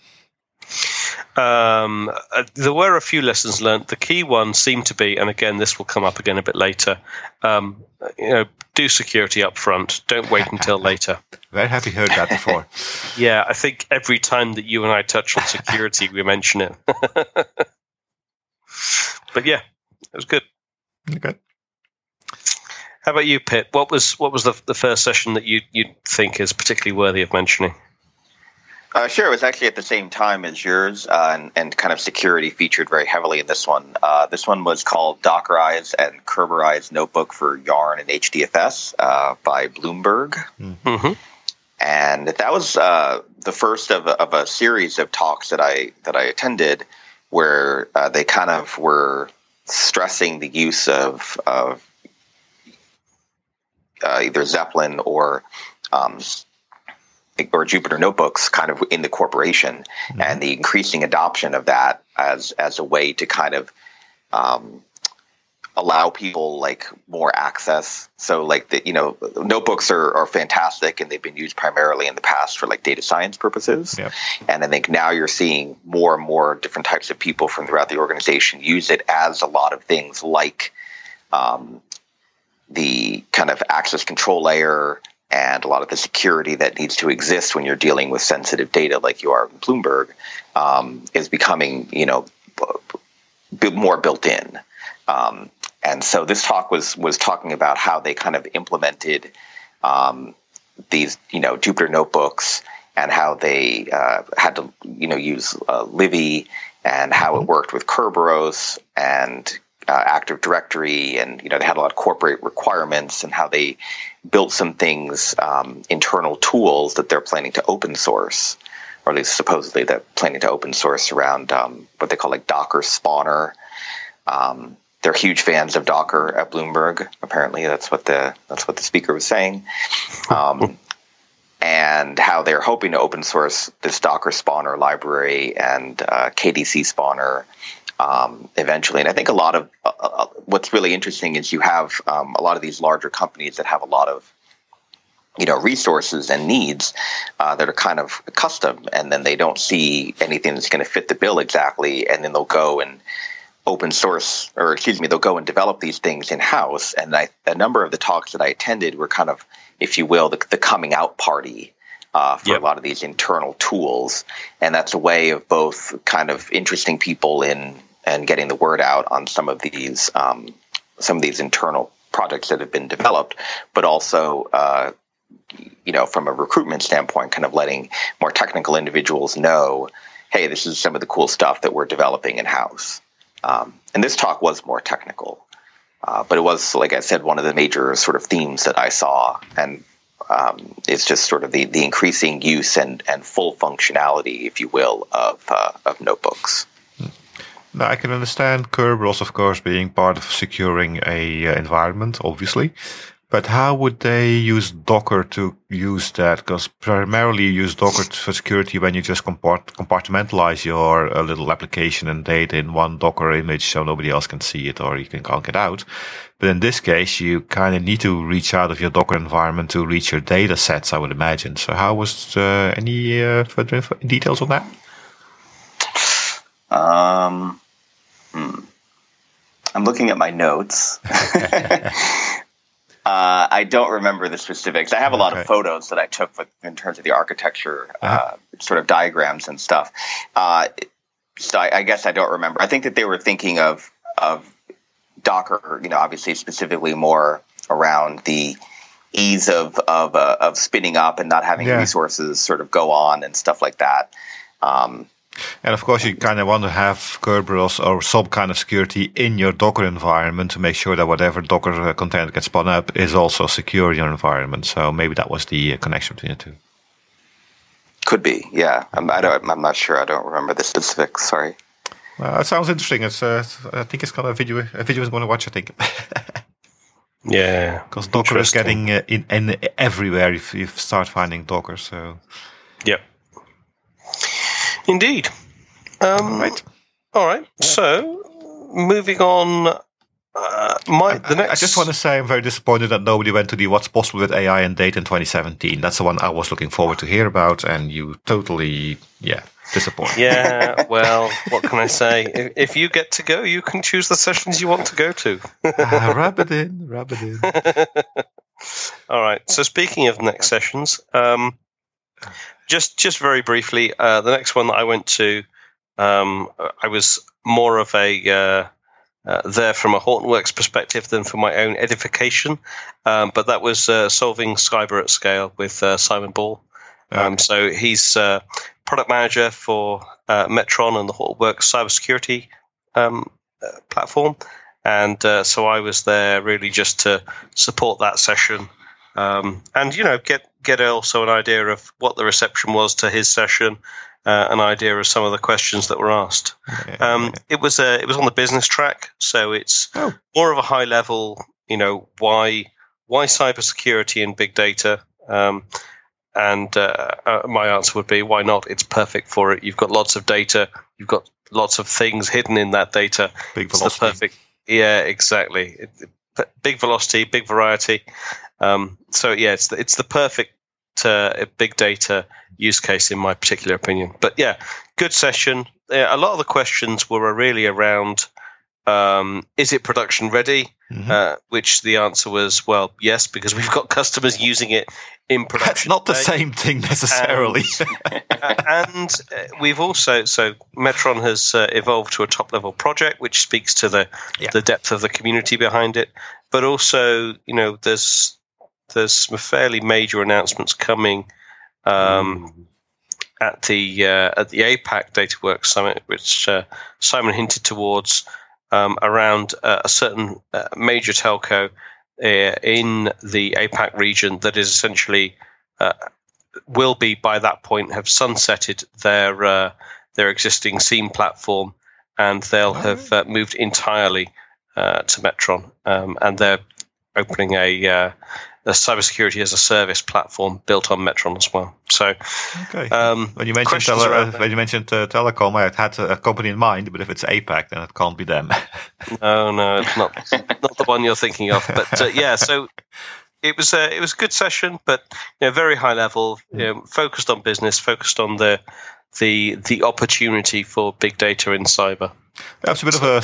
Um, uh, there were a few lessons learned. The key one seemed to be, and again, this will come up again a bit later. Um, you know, do security up front. Don't wait until later. Very happy heard that before. Yeah, I think every time that you and I touch on security, we mention it. But yeah, it was good. Okay. How about you, Pip? What was what was the the first session that you you think is particularly worthy of mentioning? Uh, sure. It was actually at the same time as yours, uh, and, and kind of security featured very heavily in this one. Uh, this one was called Dockerize and Kerberize Notebook for Yarn and H D F S uh, by Bloomberg. Mm-hmm. And that was uh, the first of, of a series of talks that I that I attended where uh, they kind of were stressing the use of, of uh, either Zeppelin or um, – or Jupyter Notebooks kind of in the corporation, mm-hmm. and the increasing adoption of that as as a way to kind of um, allow people like more access. So like the, you know, notebooks are, are fantastic, and they've been used primarily in the past for like data science purposes. Yep. And I think now you're seeing more and more different types of people from throughout the organization use it as a lot of things like um, the kind of access control layer, and a lot of the security that needs to exist when you're dealing with sensitive data like you are in Bloomberg um, is becoming, you know, b- b- more built in. Um, and so this talk was was talking about how they kind of implemented um, these, you know, Jupyter Notebooks, and how they uh, had to, you know, use uh, Livy, and how it worked with Kerberos and Uh, Active Directory, and you know they had a lot of corporate requirements, and how they built some things, um, internal tools that they're planning to open source, or at least supposedly they're planning to open source around um, what they call like Docker Spawner. Um, they're huge fans of Docker at Bloomberg. Apparently, that's what the that's what the speaker was saying, um, and how they're hoping to open source this Docker Spawner library and uh, K D C Spawner. Um, eventually. And I think a lot of uh, uh, what's really interesting is you have um, a lot of these larger companies that have a lot of, you know, resources and needs uh, that are kind of custom, and then they don't see anything that's going to fit the bill exactly. And then they'll go and open source, or excuse me, they'll go and develop these things in house. And I, a number of the talks that I attended were kind of, if you will, the, the coming out party Uh, for yep. a lot of these internal tools. And that's a way of both kind of interesting people in and getting the word out on some of these um, some of these internal projects that have been developed, but also, uh, you know, from a recruitment standpoint, kind of letting more technical individuals know, hey, this is some of the cool stuff that we're developing in-house. Um, and this talk was more technical, uh, but it was, like I said, one of the major sort of themes that I saw. And Um, it's just sort of the, the increasing use and, and full functionality, if you will, of uh, of notebooks. Now, I can understand Kerberos, of course, being part of securing a uh, environment, obviously. But how would they use Docker to use that? Because primarily you use Docker for security when you just compart- compartmentalize your uh, little application and data in one Docker image so nobody else can see it, or you can, can't get out. But in this case, you kind of need to reach out of your Docker environment to reach your data sets, I would imagine. So how was uh, any uh, further info- details on that? Um, hmm. I'm looking at my notes. Uh, I don't remember the specifics. I have a lot okay. of photos that I took with, in terms of the architecture, uh-huh. uh, sort of diagrams and stuff. Uh, so I, I guess I don't remember. I think that they were thinking of of Docker, you know, obviously specifically more around the ease of of, uh, of spinning up and not having yeah. resources sort of go on and stuff like that. Um, And of course, you kind of want to have Kerberos or some kind of security in your Docker environment to make sure that whatever Docker container gets spun up is also secure in your environment. So maybe that was the connection between the two. Could be, yeah. I'm, I don't, I'm not sure. I don't remember the specifics. Sorry. Uh, it sounds interesting. It's, uh, I think it's kind of a video. A video is going to watch. I think. yeah. Because Docker is getting uh, in, in everywhere. If you start finding Docker, so. Yeah. Indeed. Um, right. All right. Yeah. So, moving on. Uh, my, the next... I, I just want to say I'm very disappointed that nobody went to the What's Possible with A I and Data in twenty seventeen. That's the one I was looking forward to hear about, and you totally, yeah, disappointed. Yeah, well, what can I say? If, if you get to go, you can choose the sessions you want to go to. ah, rub it in, rub it in. All right. So, speaking of next sessions... Um, Just, just very briefly, uh, the next one that I went to, um, I was more of a uh, uh, there from a Hortonworks perspective than for my own edification, um, but that was uh, solving cyber at scale with uh, Simon Ball, Um, so he's uh, product manager for uh, Metron and the Hortonworks cybersecurity um, uh, platform. And uh, so I was there really just to support that session um, and, you know, get, get also an idea of what the reception was to his session, uh, an idea of some of the questions that were asked. Yeah, um, yeah. It was a, it was on the business track. So it's oh. more of a high level, you know, why why cybersecurity and big data? Um, and uh, uh, my answer would be, why not? It's perfect for it. You've got lots of data. You've got lots of things hidden in that data. Big velocity. It's the perfect, yeah, exactly. It, it, big velocity, big variety. Um, so, yeah, it's the, it's the perfect uh, big data use case in my particular opinion. But, yeah, good session. Yeah, a lot of the questions were really around, um, is it production ready? Mm-hmm. Uh, which the answer was, well, yes, because we've got customers using it in production. That's not the same thing necessarily. And, and we've also, so Metron has uh, evolved to a top-level project, which speaks to the yeah. the depth of the community behind it. But also, you know, there's there's some fairly major announcements coming um, mm. at the uh, at the APAC DataWorks Summit, which uh, Simon hinted towards. Um, around uh, a certain uh, major telco uh, in the APAC region that is essentially uh, will be by that point have sunsetted their uh, their existing SIEM platform, and they'll have uh, moved entirely uh, to Metron, um, and they're opening a, uh, a cybersecurity as a service platform built on Metron as well. So, okay. um, when you mentioned tele- uh, when you mentioned uh, telecom, I had a company in mind, but if it's APAC, then it can't be them. no, no, it's not not the one you're thinking of. But uh, yeah, so it was a it was a good session, but you know, very high level, you know, focused on business, focused on the the the opportunity for big data in cyber. That's a bit of a,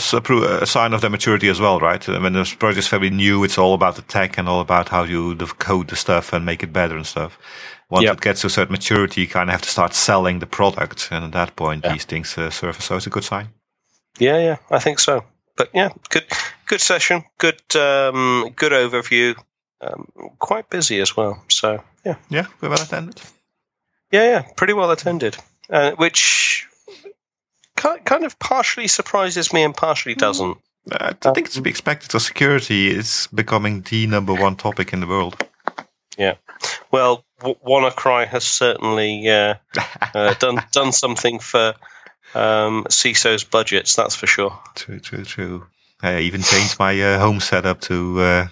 a sign of their maturity as well, right? When this project is very new, it's all about the tech and all about how you code the stuff and make it better and stuff. Once yep. it gets to a certain maturity, you kind of have to start selling the product. And at that point, yeah. these things uh, surface. So it's a good sign. Yeah, yeah, I think so. But yeah, good good session, good um, good overview, um, quite busy as well. So yeah. Yeah, well attended. Yeah, yeah, pretty well attended, uh, which kind of partially surprises me and partially doesn't. I think it's to be expected. So security is becoming the number one topic in the world. Yeah. Well, w- WannaCry has certainly uh, uh, done done something for um, C I S O's budgets, that's for sure. True, true, true. I even changed my uh, home setup to uh,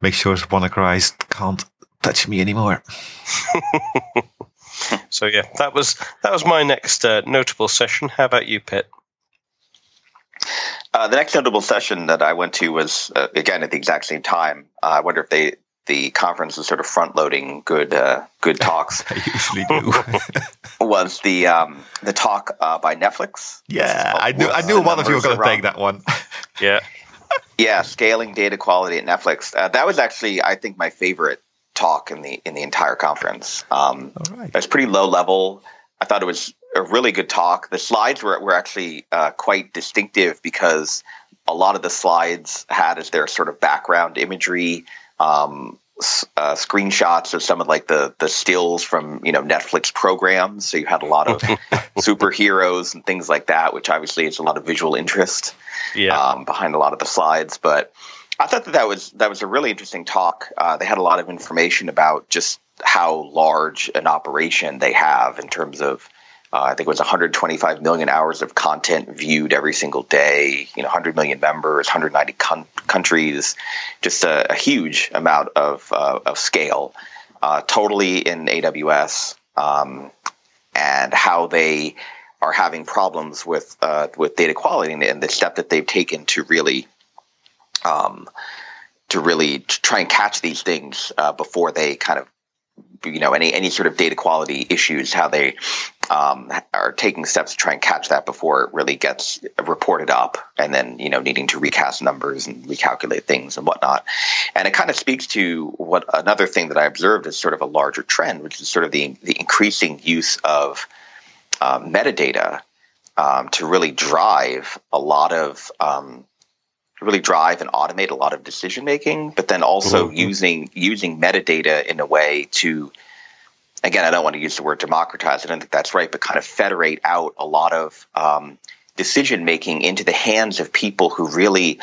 make sure WannaCry can't touch me anymore. So yeah, that was that was my next uh, notable session. How about you, Pitt? Uh, the next notable session that I went to was uh, again at the exact same time. Uh, I wonder if they the conference is sort of front loading good uh, good talks. I usually do. was the um, the talk uh, by Netflix? Yeah, I knew I knew one of you were going to take that one. yeah, yeah, scaling data quality at Netflix. Uh, that was actually, I think, my favorite talk in the in the entire conference. Um right. It was pretty low level. I thought it was a really good talk. The slides were were actually uh, quite distinctive because a lot of the slides had as their sort of background imagery, um, uh, screenshots of some of like the the stills from you know Netflix programs. So you had a lot of superheroes and things like that, which obviously is a lot of visual interest yeah. um, behind a lot of the slides, but. I thought that that was that was a really interesting talk. Uh, they had a lot of information about just how large an operation they have in terms of, uh, I think it was one hundred twenty-five million hours of content viewed every single day. You know, one hundred million members, one hundred ninety con- countries, just a, a huge amount of uh, of scale, uh, totally in A W S, um, and how they are having problems with uh, with data quality and, and the step that they've taken to really. Um, to really try and catch these things uh, before they kind of, you know, any any sort of data quality issues, how they um, are taking steps to try and catch that before it really gets reported up and then, you know, needing to recast numbers and recalculate things and whatnot. And it kind of speaks to what another thing that I observed is sort of a larger trend, which is sort of the, the increasing use of uh, metadata um, to really drive a lot of um, – really drive and automate a lot of decision making, but then also mm-hmm. using using metadata in a way to again, I don't want to use the word democratize, I don't think that's right, but kind of federate out a lot of um, decision-making into the hands of people who really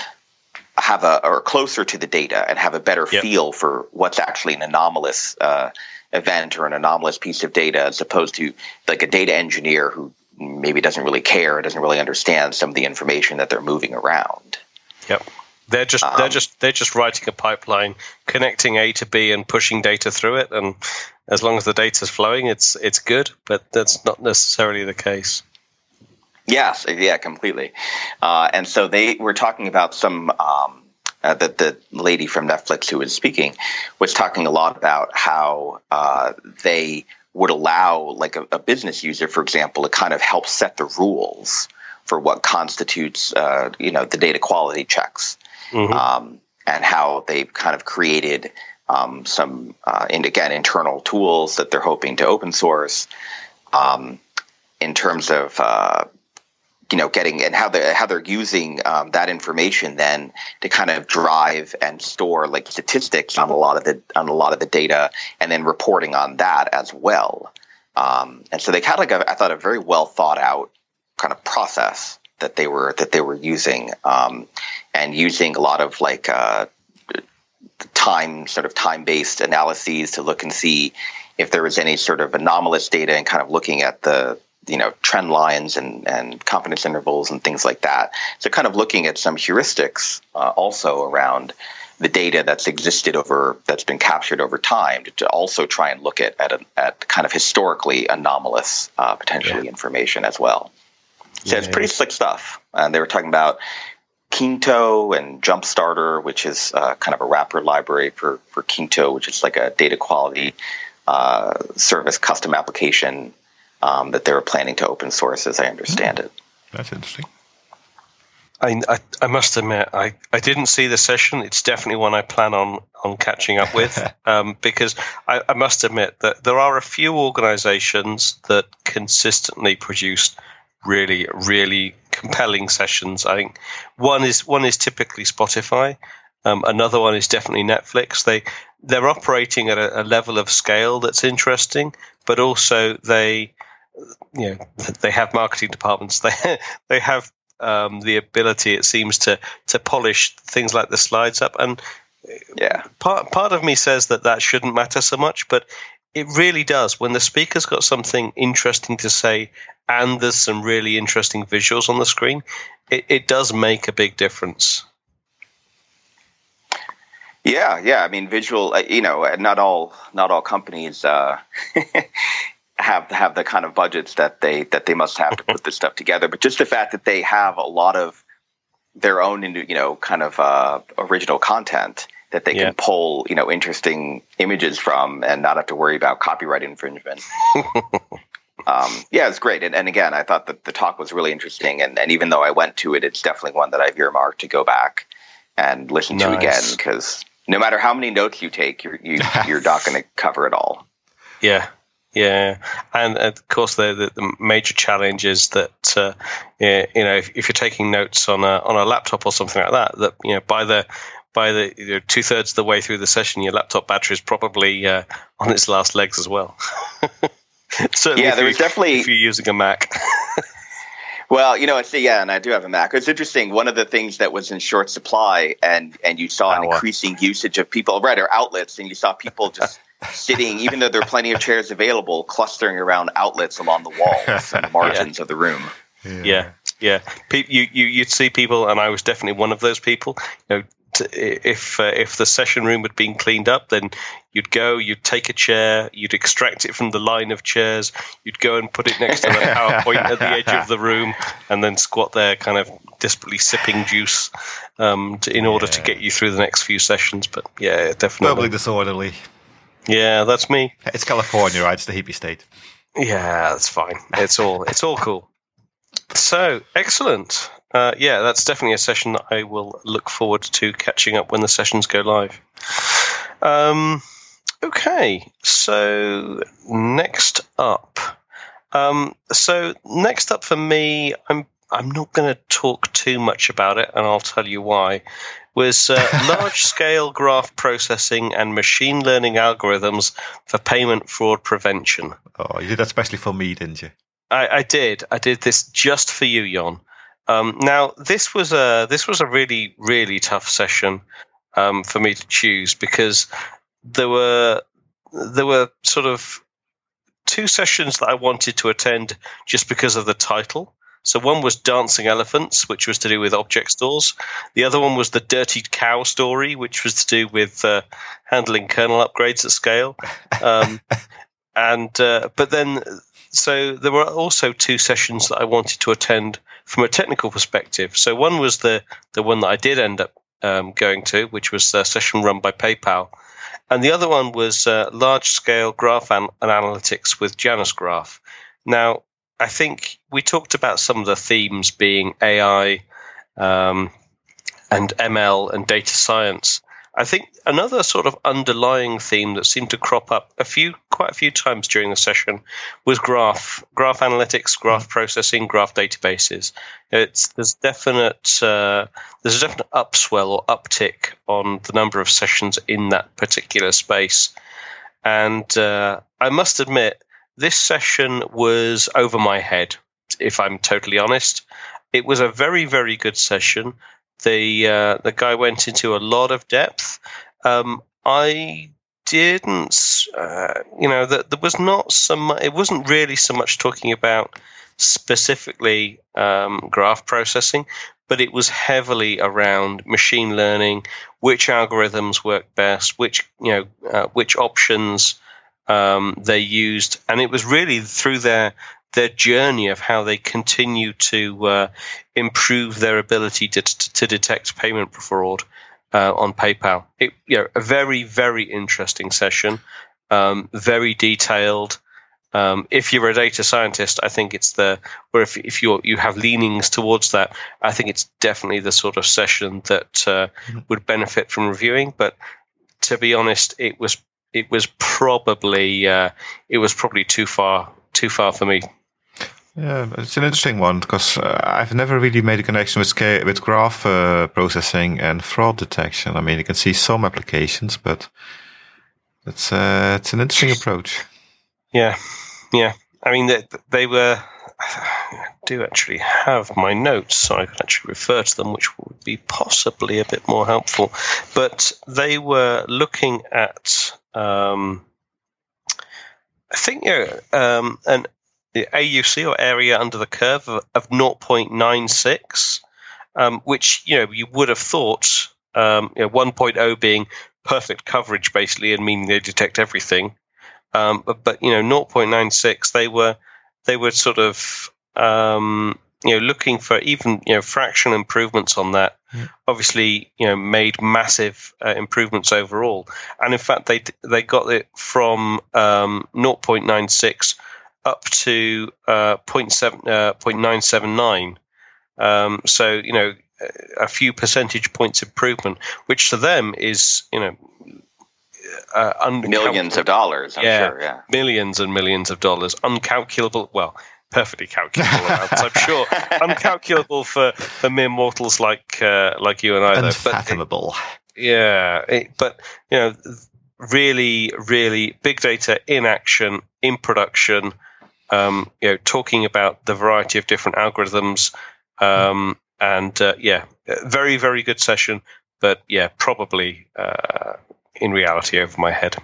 have a, are closer to the data and have a better yep. feel for what's actually an anomalous uh, event or an anomalous piece of data, as opposed to like a data engineer who maybe doesn't really care, doesn't really understand some of the information that they're moving around. Yep. They're just um, they're just they're just writing a pipeline, connecting A to B and pushing data through it, and as long as the data's flowing, it's it's good, but that's not necessarily the case. Yes, yeah, completely. Uh, and so they were talking about some um, uh, that the lady from Netflix who was speaking was talking a lot about how uh, they would allow like a, a business user, for example, to kind of help set the rules for what constitutes uh, you know the data quality checks. Mm-hmm. Um, and how they've kind of created um, some, uh, and again, internal tools that they're hoping to open source um, in terms of, uh, you know, getting and how they're, how they're using um, that information then to kind of drive and store like statistics on a lot of the on a lot of the data, and then reporting on that as well. Um, and so they had like a, I thought a very well thought out kind of process that they were that they were using, um, and using a lot of like uh, time sort of time based analyses to look and see if there was any sort of anomalous data, and kind of looking at the you know trend lines and and confidence intervals and things like that. So kind of looking at some heuristics uh, also around the data that's existed over that's been captured over time to, to also try and look at at, a, at kind of historically anomalous uh, potentially yeah. information as well. So yeah, it's pretty slick stuff. Uh, they were talking about Quinto and Jumpstarter, which is uh, kind of a wrapper library for, for Quinto, which is like a data quality uh, service custom application um, that they were planning to open source, as I understand it. That's interesting. I, I, I must admit, I, I didn't see the session. It's definitely one I plan on, on catching up with, um, because I, I must admit that there are a few organizations that consistently produce really, really compelling sessions. I think one is one is typically Spotify. Um, another one is definitely Netflix. They they're operating at a, a level of scale that's interesting, but also they you know they have marketing departments. They they have um, the ability, it seems, to to polish things like the slides up. And yeah, part part of me says that that shouldn't matter so much, but it really does. When the speaker's got something interesting to say and there's some really interesting visuals on the screen, it, it does make a big difference. Yeah, yeah. I mean, visual, uh, you know, not all not all companies uh, have have the kind of budgets that they that they must have to put this stuff together. But just the fact that they have a lot of their own, you know, kind of uh, original content that they yeah. can pull, you know, interesting images from and not have to worry about copyright infringement. um, yeah, it's great. And, and again, I thought that the talk was really interesting. And, and even though I went to it, it's definitely one that I've earmarked to go back and listen nice. to again, because no matter how many notes you take, you're, you, you're not going to cover it all. Yeah. Yeah, and of course the the, the major challenge is that uh, yeah, you know if, if you're taking notes on a on a laptop or something like that, that you know by the by the you know, two thirds of the way through the session, your laptop battery is probably uh, on its last legs as well. Certainly, yeah, there was definitely if you're using a Mac. Well, you know, it's yeah, and I do have a Mac. It's interesting. One of the things that was in short supply, and and you saw an Hour. increasing usage of people, right, or outlets, and you saw people just sitting, even though there are plenty of chairs available, clustering around outlets along the walls and the margins yeah. of the room. Yeah, yeah. yeah. Pe- you you you'd see people, and I was definitely one of those people. You know, if uh, if the session room had been cleaned up, then you'd go, you'd take a chair, you'd extract it from the line of chairs, you'd go and put it next to the PowerPoint at the edge of the room, and then squat there, kind of desperately sipping juice, um, to, in order yeah. to get you through the next few sessions. But yeah, definitely verbally disorderly. Yeah, that's me. It's California, right? It's the hippie state. Yeah, that's fine. It's all it's all cool. So excellent. Uh, yeah, that's definitely a session that I will look forward to catching up when the sessions go live. Um, okay, so next up. Um, so next up for me, I'm I'm not going to talk too much about it, and I'll tell you why, was uh, large-scale graph processing and machine learning algorithms for payment fraud prevention. Oh, you did that especially for me, didn't you? I, I did. I did this just for you, Jon. Um, now, this was a this was a really, really tough session um, for me to choose, because there were there were sort of two sessions that I wanted to attend just because of the title. So one was Dancing Elephants, which was to do with object stores. The other one was The Dirty Cow Story, which was to do with uh, handling kernel upgrades at scale. Um, and uh, but then, so there were also two sessions that I wanted to attend from a technical perspective. So one was the, the one that I did end up um, going to, which was a session run by PayPal. And the other one was uh, large-scale graph an- and analytics with Janus Graph. Now, I think we talked about some of the themes being A I um, and M L and data science. I think another sort of underlying theme that seemed to crop up a few, quite a few times during the session was graph, graph analytics, graph processing, graph databases. It's there's definite uh, there's a definite upswell or uptick on the number of sessions in that particular space, and uh, I must admit, this session was over my head, if I'm totally honest. It was a very, very good session. The uh, the guy went into a lot of depth. Um, I didn't, uh, you know, that there was not some. It wasn't really so much talking about specifically um, graph processing, but it was heavily around machine learning, which algorithms work best, which you know, uh, which options. Um, they used, and it was really through their their journey of how they continue to uh, improve their ability to to detect payment fraud uh, on PayPal. It, you know, a very, very interesting session, um, very detailed. Um, if you're a data scientist, I think it's the, or if if you you have leanings towards that, I think it's definitely the sort of session that uh, would benefit from reviewing. But to be honest, it was. It was probably uh, it was probably too far too far for me. Yeah, it's an interesting one because uh, I've never really made a connection with scale, with graph uh, processing and fraud detection. I mean, you can see some applications, but it's uh, it's an interesting approach. Yeah, yeah. I mean, they, they were. I do actually have my notes, so I could actually refer to them, which would be possibly a bit more helpful. But they were looking at, um, I think, you know, um, an A U C or area under the curve of, of zero point nine six, um, which you know you would have thought um, you know, one point oh being perfect coverage, basically, and meaning they detect everything. Um, but, but you know, zero point nine six, they were. They were sort of, um, you know, looking for even, you know, fractional improvements on that. Mm. Obviously, you know, made massive uh, improvements overall. And in fact, they they got it from um, zero point nine six up to uh, zero point nine seven nine. Um, so, you know, a few percentage points improvement, which to them is, you know, Uh, un- millions cal- of dollars, I'm yeah, sure. Yeah, millions and millions of dollars. Uncalculable, well, perfectly calculable amounts, I'm sure. Uncalculable for, for mere mortals like uh, like you and I, though. Unfathomable. But it, yeah, it, but you know, really, really big data in action, in production. Um, you know, talking about the variety of different algorithms, um, and uh, yeah, very, very good session. But yeah, probably. Uh, in reality over my head.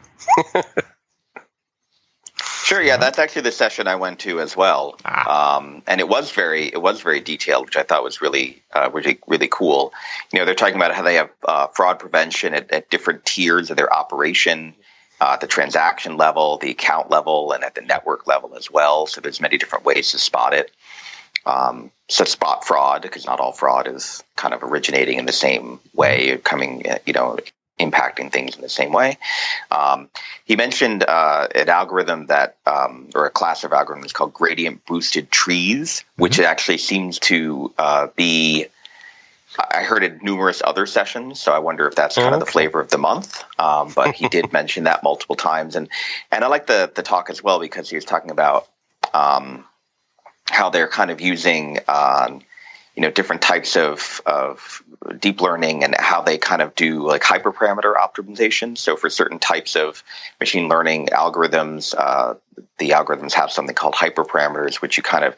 Sure, yeah, that's actually the session I went to as well. Ah. Um, and it was very it was very detailed, which I thought was really, uh, really, really cool. You know, they're talking about how they have uh, fraud prevention at, at different tiers of their operation, uh, at the transaction level, the account level, and at the network level as well. So there's many different ways to spot it. Um, so spot fraud, because not all fraud is kind of originating in the same way, coming, you know, impacting things in the same way. Um, he mentioned uh, an algorithm that, um, or a class of algorithms called gradient boosted trees, which mm-hmm. actually seems to uh, be, I heard it numerous other sessions, so I wonder if that's oh, kind of okay. the flavor of the month. Um, but he did mention that multiple times. And and I like the, the talk as well, because he was talking about um, how they're kind of using um, – you know, different types of, of deep learning and how they kind of do like hyperparameter optimization. So for certain types of machine learning algorithms, uh, the algorithms have something called hyperparameters, which you kind of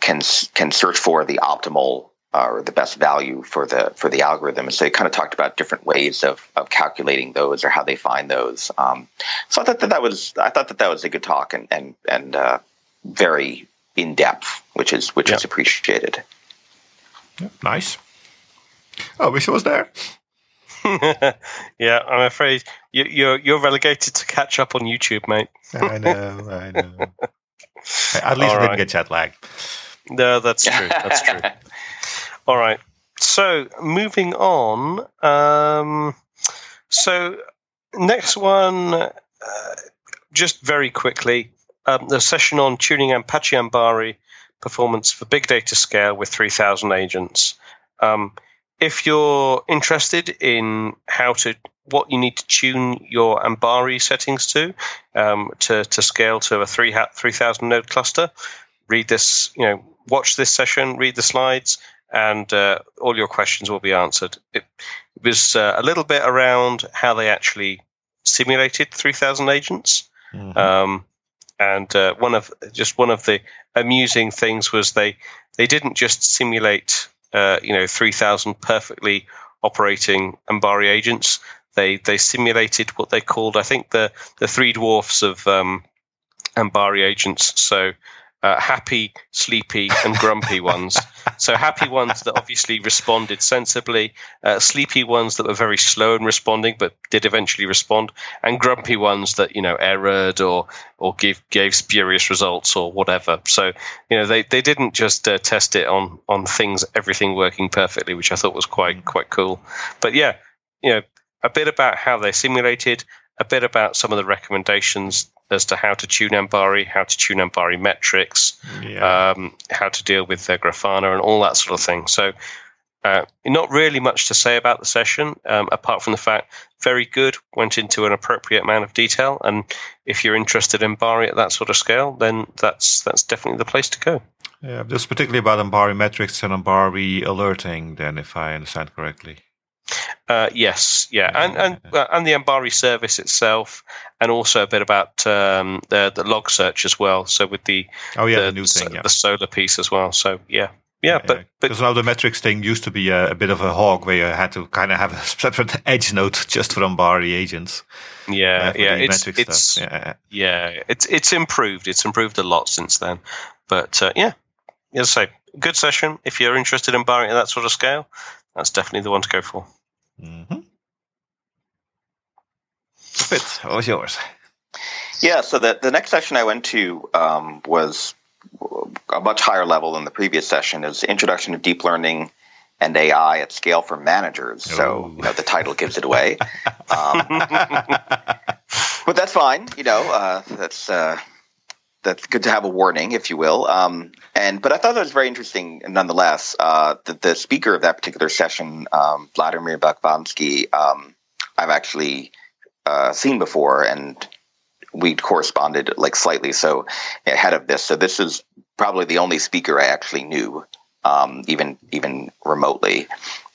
can can search for the optimal uh, or the best value for the for the algorithm. And so they kind of talked about different ways of of calculating those or how they find those. Um, so I thought that that was I thought that that was a good talk and and and uh, very in depth, which is which yeah. is appreciated. Nice. Oh, wish I was there. Yeah, I'm afraid you, you're you're relegated to catch up on YouTube, mate. I know, I know. At least I right. didn't get jet lagged. No, that's true. That's true. All right. So moving on. Um, so next one, uh, just very quickly, um, the session on tuning Ampache Ambari performance for big data scale with three thousand agents. Um, if you're interested in how to, what you need to tune your Ambari settings to, um, to, to scale to a three thousand node cluster, read this, you know, watch this session, read the slides, and uh, all your questions will be answered. It, it was uh, a little bit around how they actually simulated three thousand agents. Mm-hmm. Um, And uh, one of just one of the amusing things was they they didn't just simulate uh, you know three thousand perfectly operating Ambari agents. They they simulated what they called I think the the three dwarfs of um, Ambari agents. So uh, happy, sleepy, and grumpy ones. So happy ones that obviously responded sensibly, uh, sleepy ones that were very slow in responding but did eventually respond, and grumpy ones that, you know, errored or or give, gave spurious results or whatever. So, you know, they, they didn't just uh, test it on on things, everything working perfectly, which I thought was quite quite cool. But yeah, you know, a bit about how they simulated, a bit about some of the recommendations as to how to tune Ambari, how to tune Ambari metrics, yeah. um, how to deal with their Grafana and all that sort of thing. So uh, not really much to say about the session, um, apart from the fact, very good, went into an appropriate amount of detail. And if you're interested in Ambari at that sort of scale, then that's that's definitely the place to go. Yeah, just particularly about Ambari metrics and Ambari alerting, then, if I understand correctly. Uh, yes, yeah, and and uh, and the Ambari service itself, and also a bit about um, the the log search as well. So with the oh yeah, the, the new thing, so, yeah. the solar piece as well. So yeah, yeah, yeah but because yeah. now the metrics thing used to be a, a bit of a hog where you had to kind of have a separate edge node just for Ambari agents. Yeah, uh, yeah, it's it's yeah. yeah, it's it's improved. It's improved a lot since then. But uh, yeah, as I say, good session if you're interested in Ambari at that sort of scale. That's definitely the one to go for. Mm-hmm. Spitz, what was yours? Yeah, so the, the next session I went to um, was a much higher level than the previous session. It was the introduction of deep learning and A I at scale for managers. Ooh. So you know, the title gives it away. Um, but that's fine. You know, uh, that's uh, that's good to have a warning, if you will. Um, and but I thought that was very interesting, nonetheless. Uh, the, the speaker of that particular session, um, Vladimir Bakvansky, um, I've actually uh, seen before, and we corresponded like slightly so ahead of this. So this is probably the only speaker I actually knew, um, even even remotely.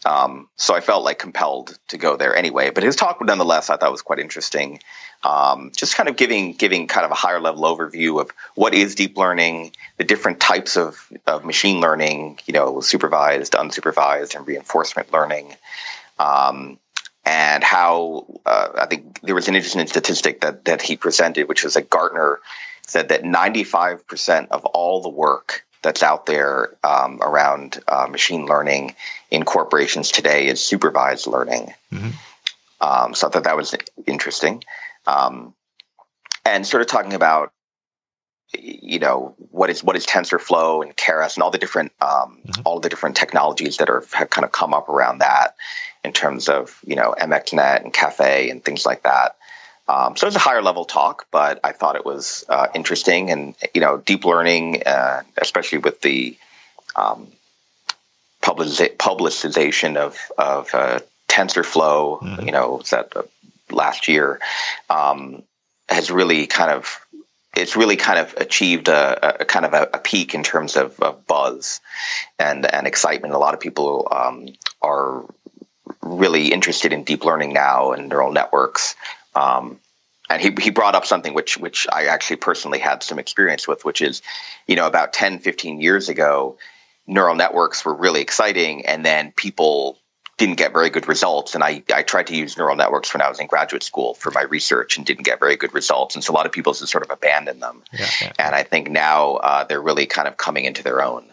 Um, so I felt like compelled to go there anyway. But his talk, nonetheless, I thought was quite interesting. Um, just kind of giving giving kind of a higher level overview of what is deep learning, the different types of, of machine learning, you know, supervised, unsupervised, and reinforcement learning, um, and how uh, I think there was an interesting statistic that that he presented, which was that Gartner said that ninety-five percent of all the work that's out there um, around uh, machine learning in corporations today is supervised learning. Mm-hmm. Um, so I thought that was interesting. Um, and sort of talking about, you know, what is what is TensorFlow and Keras and all the different um, mm-hmm. all the different technologies that are have kind of come up around that in terms of, you know, MXNet and Caffe and things like that. Um, so it was a higher level talk, but I thought it was uh, interesting. And, you know, deep learning, uh, especially with the um, publici- publicization of, of uh, TensorFlow, mm-hmm. you know, that uh, last year, um, has really kind of it's really kind of achieved a, a kind of a, a peak in terms of, of buzz and, and excitement. A lot of people um, are really interested in deep learning now and neural networks. Um, and he, he brought up something which which I actually personally had some experience with, which is, you know, about ten, fifteen years ago, neural networks were really exciting, and then people didn't get very good results. And I, I tried to use neural networks when I was in graduate school for my research and didn't get very good results. And so a lot of people just sort of abandoned them. Yeah, yeah. And I think now uh, they're really kind of coming into their own.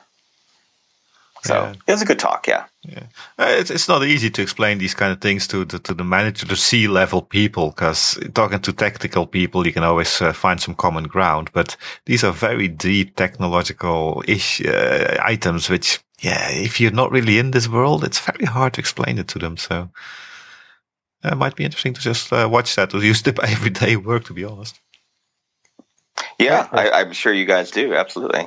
So yeah. It was a good talk, yeah. yeah. Uh, it's it's not easy to explain these kind of things to the to the manager, to C-level people, because talking to technical people, you can always uh, find some common ground. But these are very deep technological ish uh, items, which, yeah, if you're not really in this world, it's very hard to explain it to them. So uh, it might be interesting to just uh, watch that or use it by everyday work, to be honest. Yeah, I, I'm sure you guys do. Absolutely.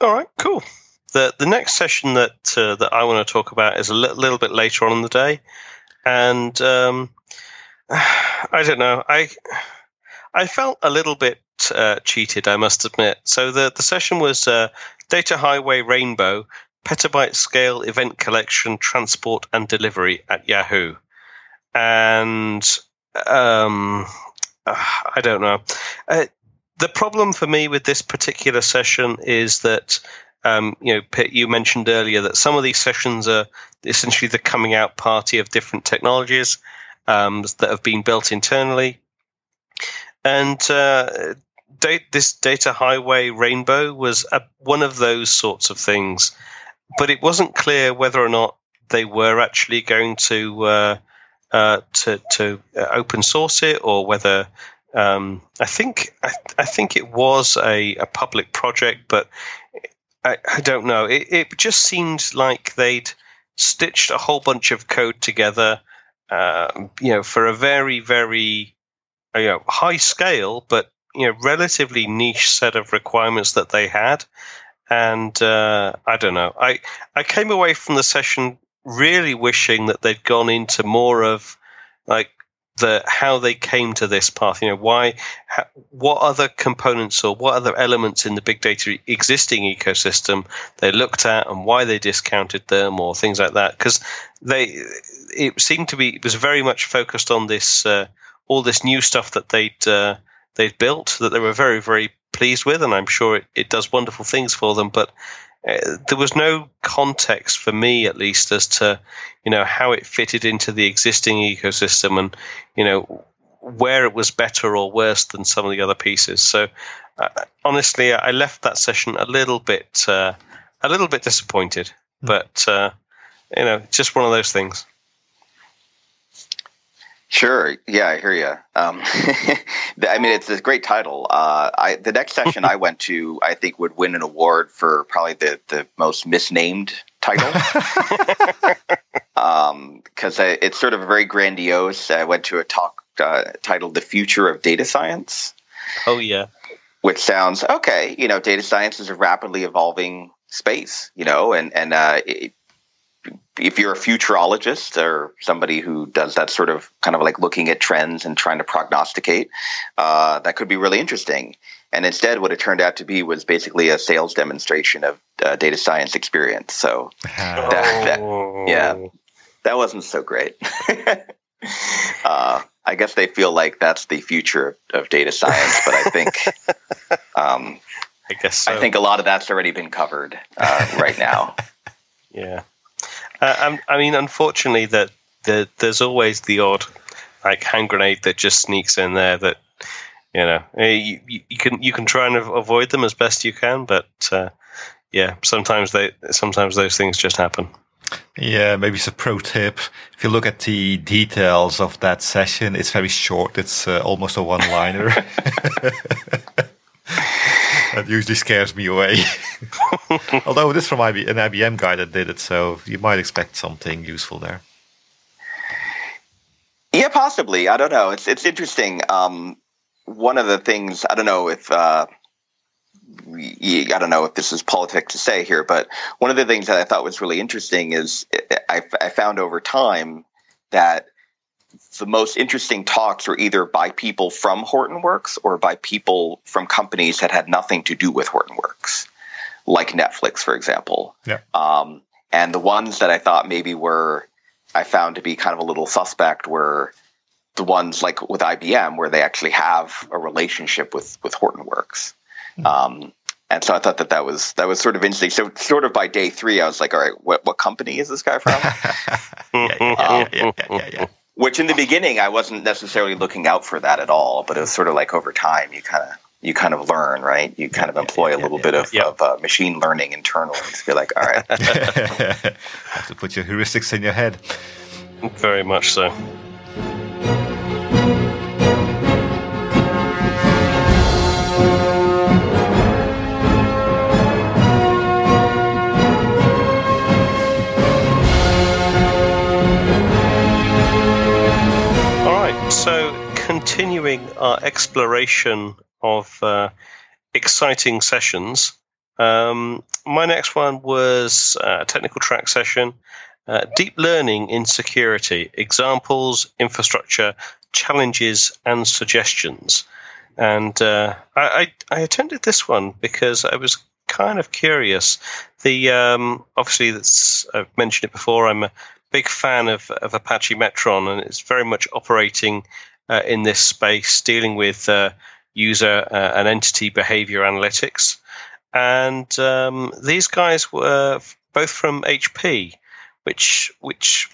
All right, cool. The the next session that uh, that I want to talk about is a li- little bit later on in the day, and um, I don't know. I I felt a little bit uh, cheated, I must admit. So the the session was uh, Data Highway Rainbow, Petabyte Scale Event Collection, Transport and Delivery at Yahoo, and um, I don't know. Uh, The problem for me with this particular session is that, um, you know, Pitt, you mentioned earlier that some of these sessions are essentially the coming out party of different technologies um, that have been built internally. And uh, date, this Data Highway Rainbow was a, one of those sorts of things. But it wasn't clear whether or not they were actually going to uh, uh, to, to open source it, or whether... Um, I think I, I think it was a, a public project, but I, I don't know. It, it just seemed like they'd stitched a whole bunch of code together, uh, you know, for a very, very, you know, high scale, but you know, relatively niche set of requirements that they had. And uh, I don't know. I I came away from the session really wishing that they'd gone into more of like. The how they came to this path, you know, why, how, what other components or what other elements in the big data existing ecosystem they looked at, and why they discounted them or things like that. Because they, it seemed to be, it was very much focused on this, uh, all this new stuff that they'd uh, they'd built that they were very very pleased with, and I'm sure it, it does wonderful things for them, but. Uh, there was no context for me, at least, as to, you know, how it fitted into the existing ecosystem and, you know, where it was better or worse than some of the other pieces. So, uh, honestly, I left that session a little bit, uh, a little bit disappointed. Mm. But, uh, you know, just one of those things. Sure. Yeah, I hear you. Um, I mean, it's a great title. Uh, I, the next session I went to, I think, would win an award for probably the, the most misnamed title. um, 'cause it's sort of very grandiose. I went to a talk uh, titled The Future of Data Science. Oh, yeah. Which sounds, okay, you know, data science is a rapidly evolving space, you know, and, and uh, it, if you're a futurologist or somebody who does that sort of kind of like looking at trends and trying to prognosticate, uh, that could be really interesting. And instead, what it turned out to be was basically a sales demonstration of uh, data science experience. So, oh. that, that, yeah, that wasn't so great. uh, I guess they feel like that's the future of data science, but I think, um, I guess so. I think a lot of that's already been covered uh, right now. Yeah. Uh, I mean, unfortunately, that the, there's always the odd, like, hand grenade that just sneaks in there. That, you know, you, you can you can try and avoid them as best you can, but uh, yeah, sometimes they sometimes those things just happen. Yeah, maybe it's a pro tip. If you look at the details of that session, it's very short. It's uh, almost a one-liner. That usually scares me away. Although this is from an I B M guy that did it, so you might expect something useful there. Yeah, possibly. I don't know. It's it's interesting. Um, one of the things, I don't know if uh, I don't know if this is politic to say here, but one of the things that I thought was really interesting is I, I found over time that the most interesting talks were either by people from Hortonworks or by people from companies that had nothing to do with Hortonworks, like Netflix, for example. Yeah. Um, and the ones that I thought maybe were, I found to be kind of a little suspect were the ones like with I B M, where they actually have a relationship with, with Hortonworks. Mm-hmm. Um, and so I thought that that was, that was sort of interesting. So sort of by day three, I was like, all right, what, what company is this guy from? yeah, yeah, um, yeah, yeah, yeah, yeah. Which in the beginning, I wasn't necessarily looking out for that at all, but it was sort of like over time, you kind of, you kind of learn, right? You kind of employ yeah, yeah, a little yeah, bit yeah, of, yeah. of uh, machine learning internally to be like, all right. Have to put your heuristics in your head. Very much so. All right, so continuing our exploration of uh, exciting sessions. Um, my next one was a technical track session, uh, deep learning in security, examples, infrastructure, challenges, and suggestions. And uh, I, I, I attended this one because I was kind of curious. The um, obviously, that's, I've mentioned it before, I'm a big fan of, of Apache Metron, and it's very much operating uh, in this space, dealing with uh, user uh, and entity behavior analytics. And um, these guys were both from H P, which which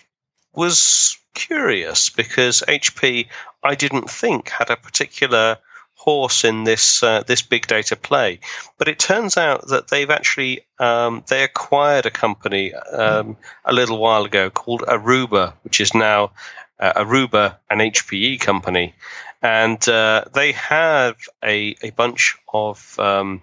was curious because H P, I didn't think, had a particular horse in this uh, this big data play. But it turns out that they've actually, um, they acquired a company um, a little while ago called Aruba, which is now uh, Aruba, an H P E company. And uh, they have a, a bunch of um,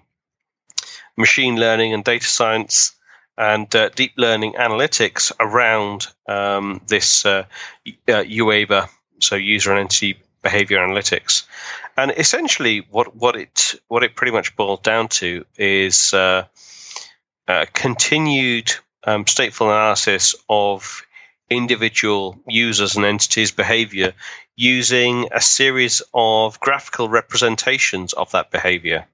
machine learning and data science and uh, deep learning analytics around um, this uh, uh, UABA, so user and entity behavior analytics. And essentially, what, what it what it pretty much boiled down to is uh, uh, continued um, stateful analysis of individual users and entities' behavior using a series of graphical representations of that behavior.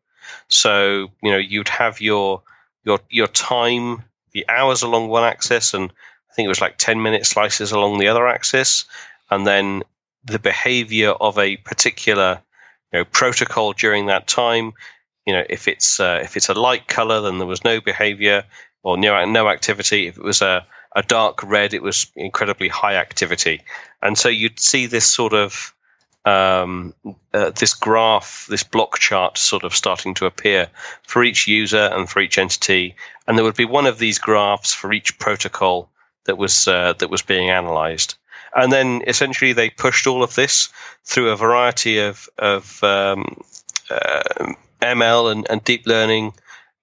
So, you know, you'd have your your your time, the hours along one axis, and I think it was like ten minute slices along the other axis, and then the behavior of a particular, you know, protocol during that time. You know, if it's uh, if it's a light color, then there was no behavior or no no activity. If it was a a dark red, it was incredibly high activity. And so you'd see this sort of um, uh, this graph, this block chart sort of starting to appear for each user and for each entity. And there would be one of these graphs for each protocol that was uh, that was being analyzed. And then essentially they pushed all of this through a variety of, of um, uh, M L and, and deep learning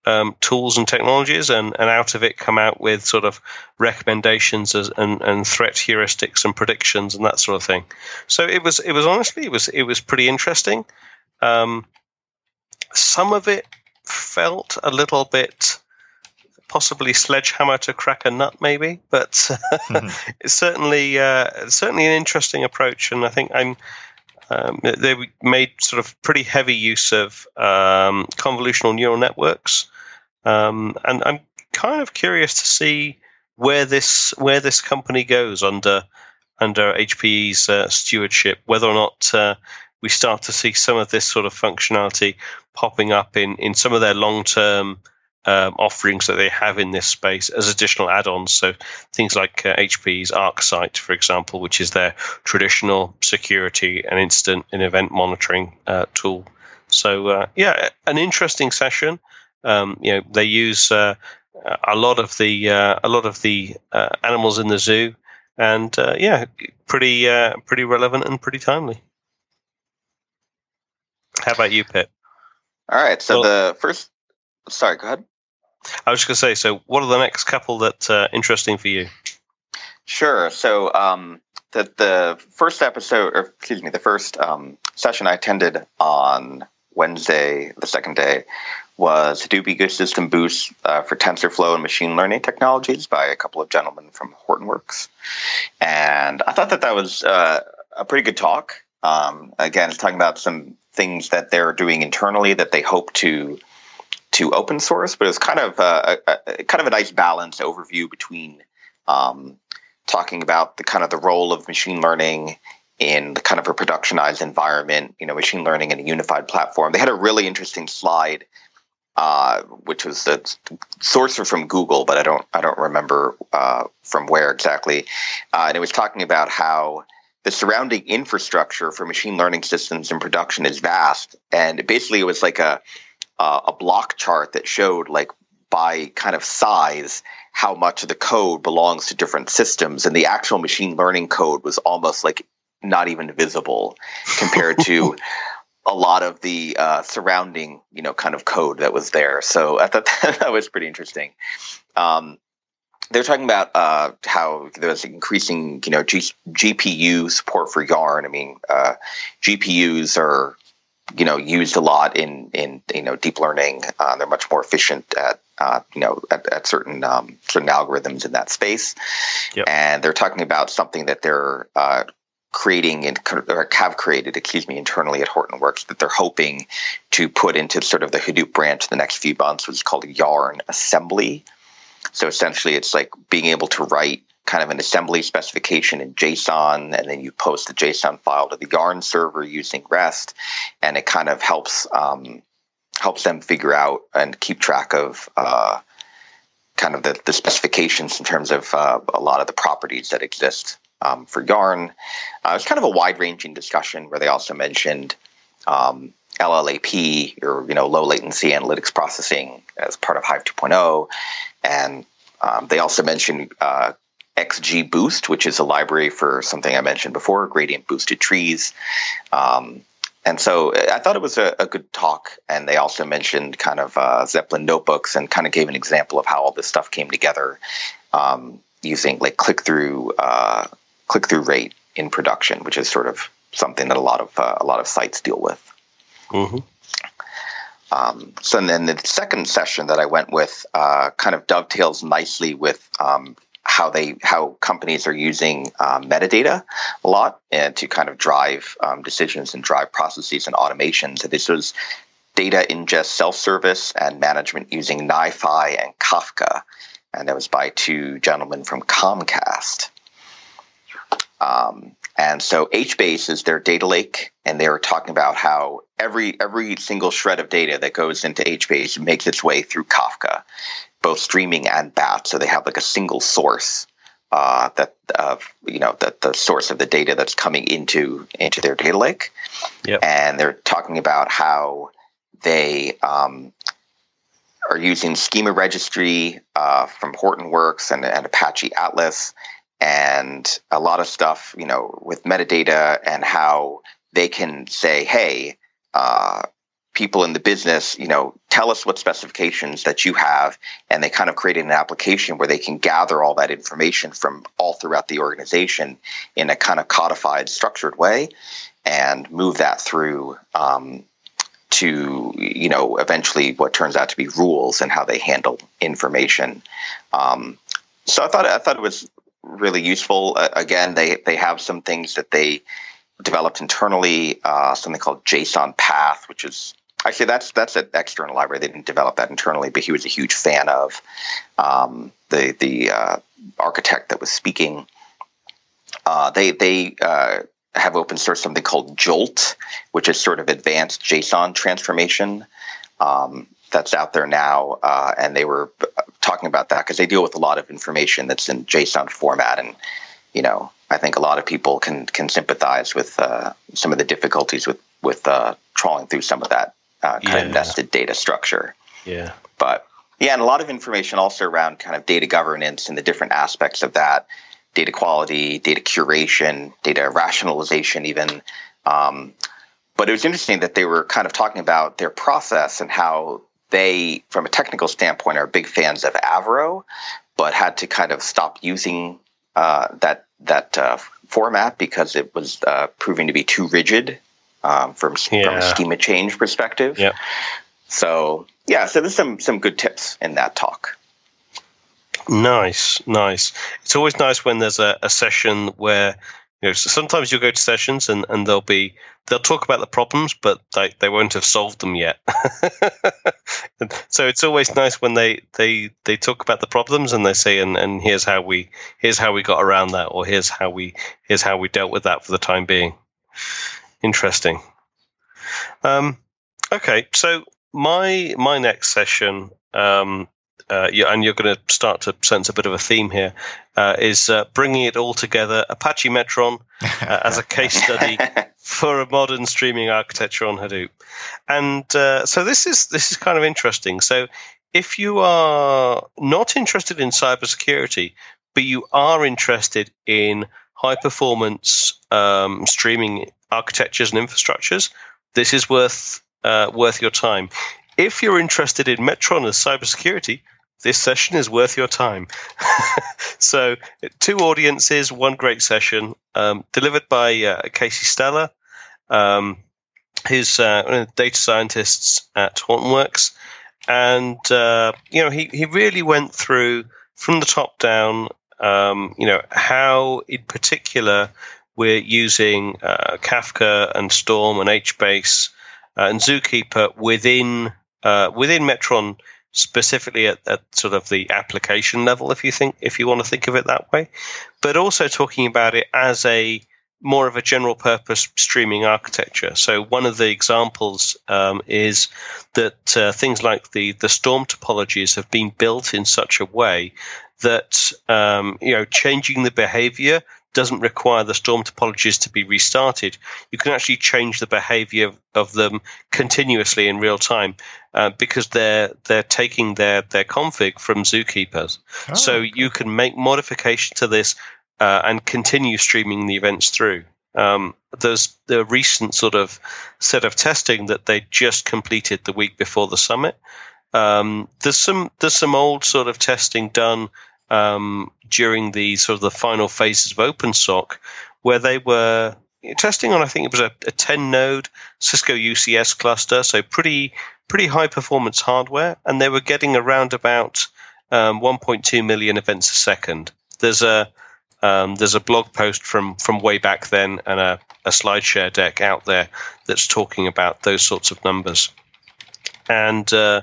Um, tools and technologies, and, and out of it come out with sort of recommendations as, and, and threat heuristics and predictions and that sort of thing. So it was it was honestly it was it was pretty interesting. Um, some of it felt a little bit possibly sledgehammer to crack a nut, maybe, but mm-hmm. it's certainly uh, certainly an interesting approach. And I think I'm. Um, they made sort of pretty heavy use of um, convolutional neural networks, um, and I'm kind of curious to see where this where this company goes under under H P E's uh, stewardship. Whether or not uh, we start to see some of this sort of functionality popping up in, in some of their long term um, offerings that they have in this space as additional add-ons. So things like uh, H P E's ArcSight, for example, which is their traditional security and incident and event monitoring uh, tool. So uh, yeah, an interesting session. Um, you know, they use uh, a lot of the uh, a lot of the uh, animals in the zoo, and uh, yeah, pretty uh, pretty relevant and pretty timely. How about you, Pip? All right. So well, the first. Sorry, go ahead. I was just going to say, so what are the next couple that uh, interesting for you? Sure. So um, the, the first episode, or excuse me, the first um, session I attended on Wednesday, the second day, was Hadoop Ecosystem Boost uh, for TensorFlow and Machine Learning Technologies by a couple of gentlemen from Hortonworks. And I thought that that was uh, a pretty good talk. Um, again, it's talking about some things that they're doing internally that they hope to to open source, but it's kind of a, a kind of a nice balanced overview between um, talking about the kind of the role of machine learning in the kind of a productionized environment, you know, machine learning in a unified platform. They had a really interesting slide, uh, which was the sourcer from Google, but I don't I don't remember uh, from where exactly. Uh, and it was talking about how the surrounding infrastructure for machine learning systems in production is vast, and basically it was like a uh, a block chart that showed, like, by kind of size, how much of the code belongs to different systems, and the actual machine learning code was almost like not even visible compared to a lot of the uh, surrounding, you know, kind of code that was there. So I thought that, that was pretty interesting. Um, they're talking about uh, how there's increasing, you know, G- GPU support for Yarn. I mean, uh, G P Us are, you know, used a lot in, in you know, deep learning. Uh, they're much more efficient at, uh, you know, at, at certain um, certain algorithms in that space. Yep. And they're talking about something that they're uh, creating and or have created, excuse me, internally at Hortonworks that they're hoping to put into sort of the Hadoop branch the next few months, which is called Yarn Assembly. So essentially, it's like being able to write kind of an assembly specification in JSON, and then you post the JSON file to the Yarn server using REST, and it kind of helps um, helps them figure out and keep track of uh, kind of the, the specifications in terms of uh, a lot of the properties that exist Um, for Yarn. Uh, it's kind of a wide-ranging discussion where they also mentioned um, L L A P, or, you know, low-latency analytics processing as part of Hive two point oh. And um, they also mentioned uh, XGBoost, which is a library for something I mentioned before, gradient-boosted trees. Um, and so I thought it was a, a good talk. And they also mentioned kind of uh, Zeppelin notebooks and kind of gave an example of how all this stuff came together um, using, like, click-through uh click-through rate in production, which is sort of something that a lot of uh, a lot of sites deal with. Mm-hmm. Um, so and then the second session that I went with uh, kind of dovetails nicely with um, how they how companies are using uh, metadata a lot and to kind of drive um, decisions and drive processes and automation. So this was data ingest, self-service, and management using NiFi and Kafka, and that was by two gentlemen from Comcast. Um, and so HBase is their data lake, and they were talking about how every every single shred of data that goes into HBase makes its way through Kafka, both streaming and batch. So they have like a single source uh, that uh, you know that the source of the data that's coming into into their data lake. Yep. And they're talking about how they um, are using Schema Registry uh, from Hortonworks and, and Apache Atlas, and a lot of stuff, you know, with metadata and how they can say, hey, uh, people in the business, you know, tell us what specifications that you have. And they kind of created an application where they can gather all that information from all throughout the organization in a kind of codified, structured way and move that through um, to, you know, eventually what turns out to be rules and how they handle information. Um, so I thought I thought it was really useful. Uh, again, they, they have some things that they developed internally, uh, something called JSON Path, which is actually that's that's an external library. They didn't develop that internally, but he was a huge fan of um, the the uh, architect that was speaking. Uh, they they uh, have open source something called Jolt, which is sort of advanced JSON transformation. Um, that's out there now, uh, and they were talking about that because they deal with a lot of information that's in JSON format, and, you know, I think a lot of people can can sympathize with uh, some of the difficulties with with uh, trawling through some of that uh, kind yeah. of nested data structure. Yeah. But yeah, and a lot of information also around kind of data governance and the different aspects of that, data quality, data curation, data rationalization, even. Um, but it was interesting that they were kind of talking about their process and how they, from a technical standpoint, are big fans of Avro, but had to kind of stop using uh, that that uh, format because it was uh, proving to be too rigid um, from, yeah. from a schema change perspective. Yep. So, yeah, so there's some some good tips in that talk. Nice, nice. It's always nice when there's a, a session where You know, sometimes you'll go to sessions and, and they'll be they'll talk about the problems, but they, they won't have solved them yet. So it's always nice when they, they, they talk about the problems and they say, and, and here's how we here's how we got around that, or here's how we here's how we dealt with that for the time being. Interesting. Um, okay, so my my next session, um, uh, you, and you're going to start to sense a bit of a theme here. Uh, is uh, bringing it all together, Apache Metron uh, as a case study for a modern streaming architecture on Hadoop. And uh, so this is this is kind of interesting. So if you are not interested in cybersecurity, but you are interested in high-performance um, streaming architectures and infrastructures, this is worth uh, worth your time. If you're interested in Metron as cybersecurity, this session is worth your time. So two audiences, one great session, um, delivered by uh, Casey Stella, um, who's uh, one of the data scientists at Hortonworks. And, uh, you know, he, he really went through from the top down, um, you know, how in particular we're using uh, Kafka and Storm and HBase uh, and Zookeeper within uh, within Metron, specifically at, at sort of the application level, if you think if you want to think of it that way, but also talking about it as a more of a general purpose streaming architecture. So one of the examples um, is that uh, things like the the Storm topologies have been built in such a way that um, you know changing the behavior doesn't require the Storm topologies to be restarted. You can actually change the behavior of them continuously in real time uh, because they're they're taking their, their config from Zookeepers. Oh, so okay. You can make modifications to this uh, and continue streaming the events through. Um, there's the recent sort of set of testing that they just completed the week before the summit. Um, there's some there's some old sort of testing done Um, during the sort of the final phases of OpenSock, where they were testing on, I think it was a, a ten node Cisco U C S cluster, so pretty pretty high performance hardware, and they were getting around about um, one point two million events a second. There's a um, there's a blog post from from way back then and a, a SlideShare deck out there that's talking about those sorts of numbers, and. Uh,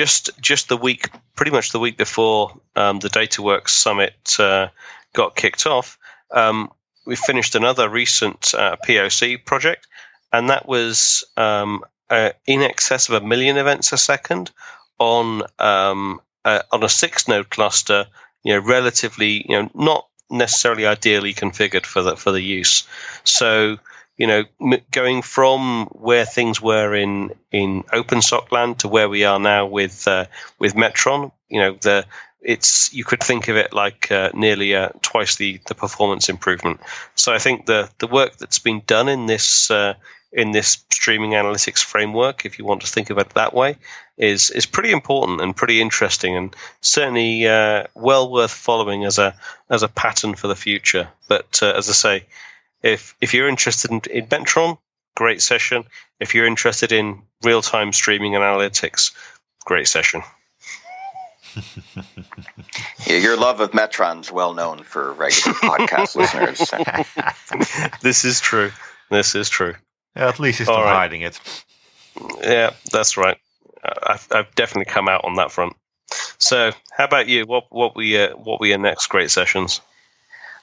Just just the week, pretty much the week before um, the DataWorks Summit uh, got kicked off, um, we finished another recent uh, P O C project, and that was um, uh, in excess of a million events a second on um, uh, on a six node cluster. You know, relatively, you know, not necessarily ideally configured for the for the use. So. You know, m- going from where things were in in OpenSock land to where we are now with uh, with Metron, you know, the it's you could think of it like uh, nearly uh, twice the, the performance improvement. So I think the the work that's been done in this uh, in this streaming analytics framework, if you want to think of it that way, is is pretty important and pretty interesting, and certainly uh, well worth following as a as a pattern for the future. But uh, as I say. If if you're interested in, in Metron, great session. If you're interested in real-time streaming and analytics, great session. Yeah, your love of Metron's well known for regular podcast listeners. This is true. This is true. Yeah, at least he's not right. Hiding it. Yeah, that's right. I've, I've definitely come out on that front. So, how about you? What what we uh, what were your next great sessions?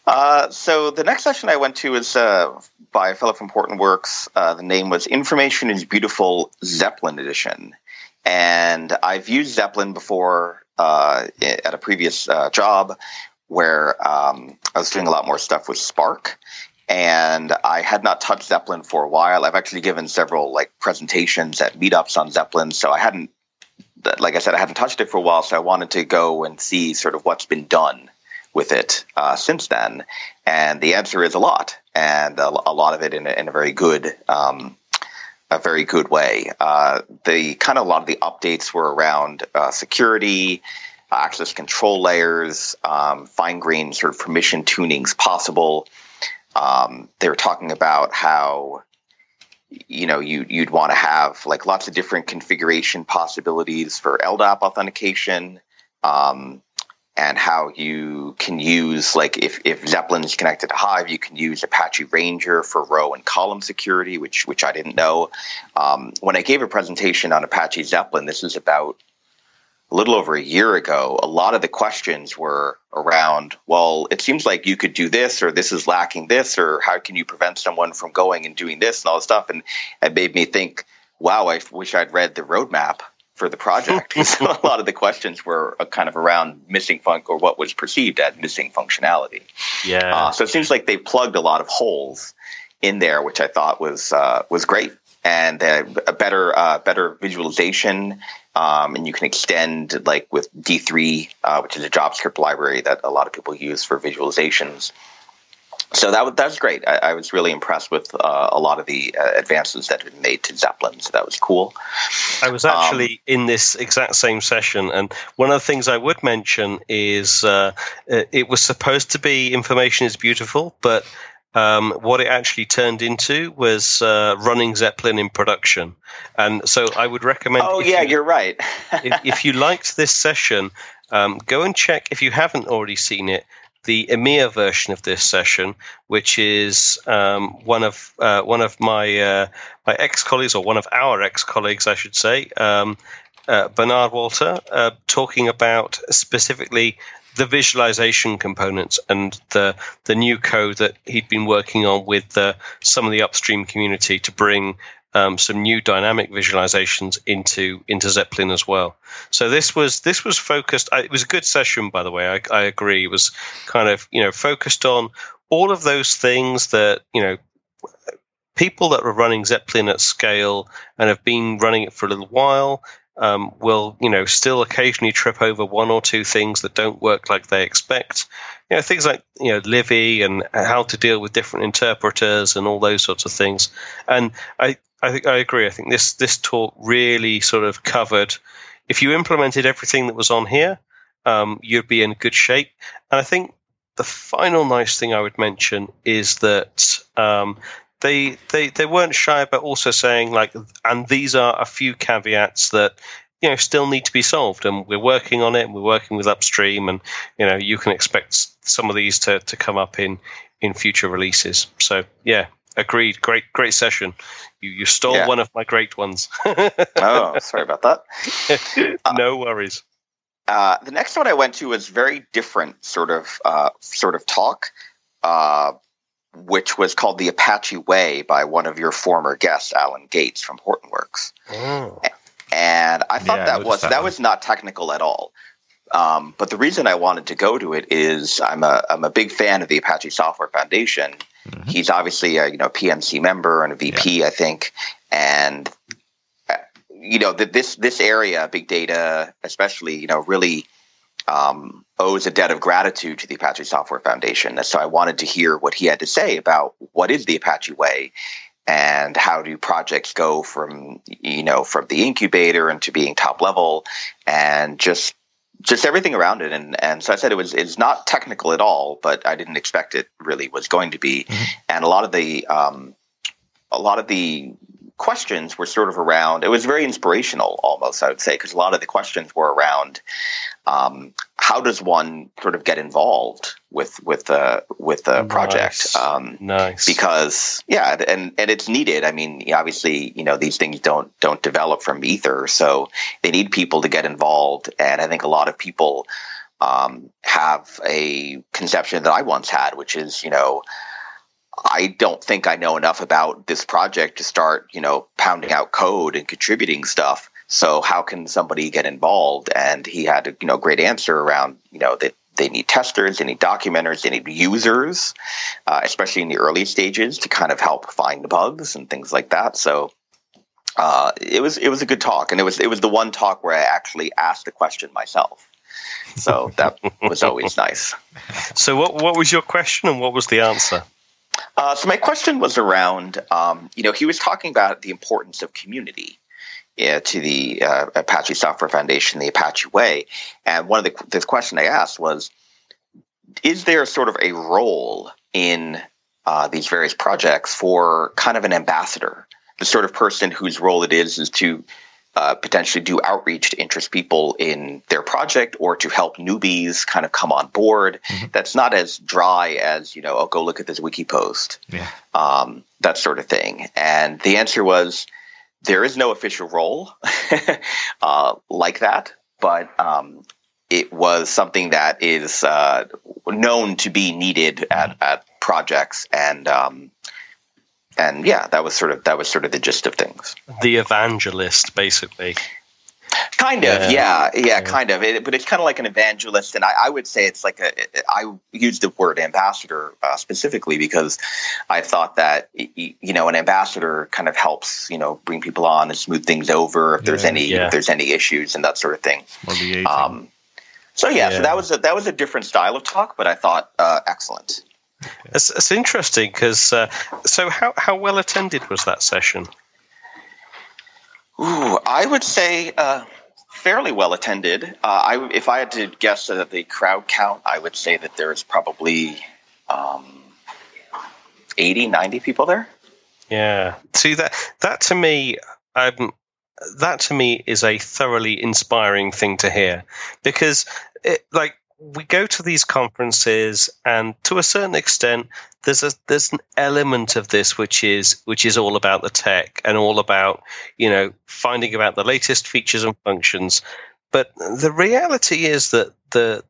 Uh, so the next session I went to is uh, by a fellow from Hortonworks. Uh, the name was Information is Beautiful, Zeppelin Edition. And I've used Zeppelin before uh, at a previous uh, job where um, I was doing a lot more stuff with Spark. And I had not touched Zeppelin for a while. I've actually given several like presentations at meetups on Zeppelin, so I hadn't, like I said, I hadn't touched it for a while, so I wanted to go and see sort of what's been done with it uh, since then, and the answer is a lot, and a, a lot of it in a, in a very good, um, a very good way. Uh, the kind of a lot of the updates were around uh, security, access control layers, um, fine-grained sort of permission tunings possible. Um, they were talking about how you know you you'd want to have like lots of different configuration possibilities for L D A P authentication. Um, and how you can use, like, if, if Zeppelin is connected to Hive, you can use Apache Ranger for row and column security, which which I didn't know. Um, when I gave a presentation on Apache Zeppelin, this was about a little over a year ago, a lot of the questions were around, well, it seems like you could do this, or this is lacking this, or how can you prevent someone from going and doing this and all this stuff? And it made me think, wow, I wish I'd read the roadmap for the project. So a lot of the questions were kind of around missing funk or what was perceived as missing functionality. Yeah. Uh, so it seems like they plugged a lot of holes in there, which I thought was uh, was great, and uh, a better uh, better visualization. Um, and you can extend, like, with D three, uh, which is a JavaScript library that a lot of people use for visualizations. So that was, that was great. I, I was really impressed with uh, a lot of the uh, advances that had been made to Zeppelin, so that was cool. I was actually um, in this exact same session, and one of the things I would mention is uh, it was supposed to be Information is Beautiful, but um, what it actually turned into was uh, running Zeppelin in production. And so I would recommend... Oh, yeah, you, you're right. if, if you liked this session, um, go and check, if you haven't already seen it, the EMEA version of this session, which is um, one of uh, one of my uh, my ex-colleagues, or one of our ex-colleagues, I should say, um, uh, Bernard Walter, uh, talking about specifically the visualization components and the the new code that he'd been working on with uh, some of the upstream community to bring um, some new dynamic visualizations into into Zeppelin as well. So this was this was focused. It was a good session, by the way. I, I agree. It was kind of you know focused on all of those things that you know people that were running Zeppelin at scale and have been running it for a little while. Um, will you know still occasionally trip over one or two things that don't work like they expect. You know things like you know Livy and how to deal with different interpreters and all those sorts of things. And I, I think I agree. I think this this talk really sort of covered. If you implemented everything that was on here, um, you'd be in good shape. And I think the final nice thing I would mention is that. Um, They, they they weren't shy about also saying, like, and these are a few caveats that, you know, still need to be solved. And we're working on it, and we're working with upstream. And, you know, you can expect some of these to, to come up in, in future releases. So, yeah, agreed. Great, great session. You you stole yeah. one of my great ones. Oh, sorry about that. No worries. Uh, the next one I went to was very different sort of, uh, sort of talk. Uh which was called The Apache Way by one of your former guests, Alan Gates from Hortonworks. Oh. And I thought yeah, that was that, that was not technical at all. Um, but the reason I wanted to go to it is I'm a I'm a big fan of the Apache Software Foundation. Mm-hmm. He's obviously a you know P M C member and a V P, yeah. I think. And you know the, this this area, big data, especially, you know, really. Um, owes a debt of gratitude to the Apache Software Foundation. So I wanted to hear what he had to say about what is the Apache Way and how do projects go from, you know, from the incubator and to being top level and just just everything around it. And and so I said it was it's not technical at all, but I didn't expect it really was going to be. Mm-hmm. And a lot of the um, a lot of the questions were sort of around, it was very inspirational almost, I would say, because a lot of the questions were around um, how does one sort of get involved with with the with the nice. project? Um, nice, because yeah, and and it's needed. I mean, obviously, you know, these things don't don't develop from ether, so they need people to get involved. And I think a lot of people um, have a conception that I once had, which is, you know. I don't think I know enough about this project to start, you know, pounding out code and contributing stuff. So how can somebody get involved? And he had a, you know, great answer around, you know, that they, they need testers, they need documenters, they need users, uh, especially in the early stages to kind of help find the bugs and things like that. So uh, it was it was a good talk, and it was it was the one talk where I actually asked the question myself. So that was always nice. So what what was your question, and what was the answer? Uh, so my question was around, um, you know, he was talking about the importance of community uh, to the uh, Apache Software Foundation, the Apache Way. And one of the, the question I asked was, is there sort of a role in uh, these various projects for kind of an ambassador, the sort of person whose role it is is to uh, potentially do outreach to interest people in their project or to help newbies kind of come on board. Mm-hmm. That's not as dry as, you know, oh, go look at this wiki post, yeah. um, that sort of thing. And the answer was there is no official role uh, like that, but um, it was something that is uh, known to be needed mm-hmm. at, at projects and um, And yeah, that was sort of that was sort of the gist of things. The evangelist, basically. Kind of, yeah, yeah, yeah, yeah. kind of. It, but it's kind of like an evangelist, and I, I would say it's like a. I use the word ambassador uh, specifically because I thought that you know an ambassador kind of helps you know bring people on and smooth things over if yeah, there's any yeah. if there's any issues and that sort of thing. Um, so yeah, yeah, so that was a, that was a different style of talk, but I thought uh, excellent. Okay. It's, it's interesting because uh, so how, how well attended was that session? Ooh, I would say uh, fairly well attended. Uh, I, if I had to guess at the crowd count, I would say that there is probably um, eighty, ninety people there. Yeah. See, that that to me, um, that to me is a thoroughly inspiring thing to hear because it, like. We go to these conferences, and to a certain extent, there's a there's an element of this which is which is all about the tech and all about you know finding about the latest features and functions. But the reality is that the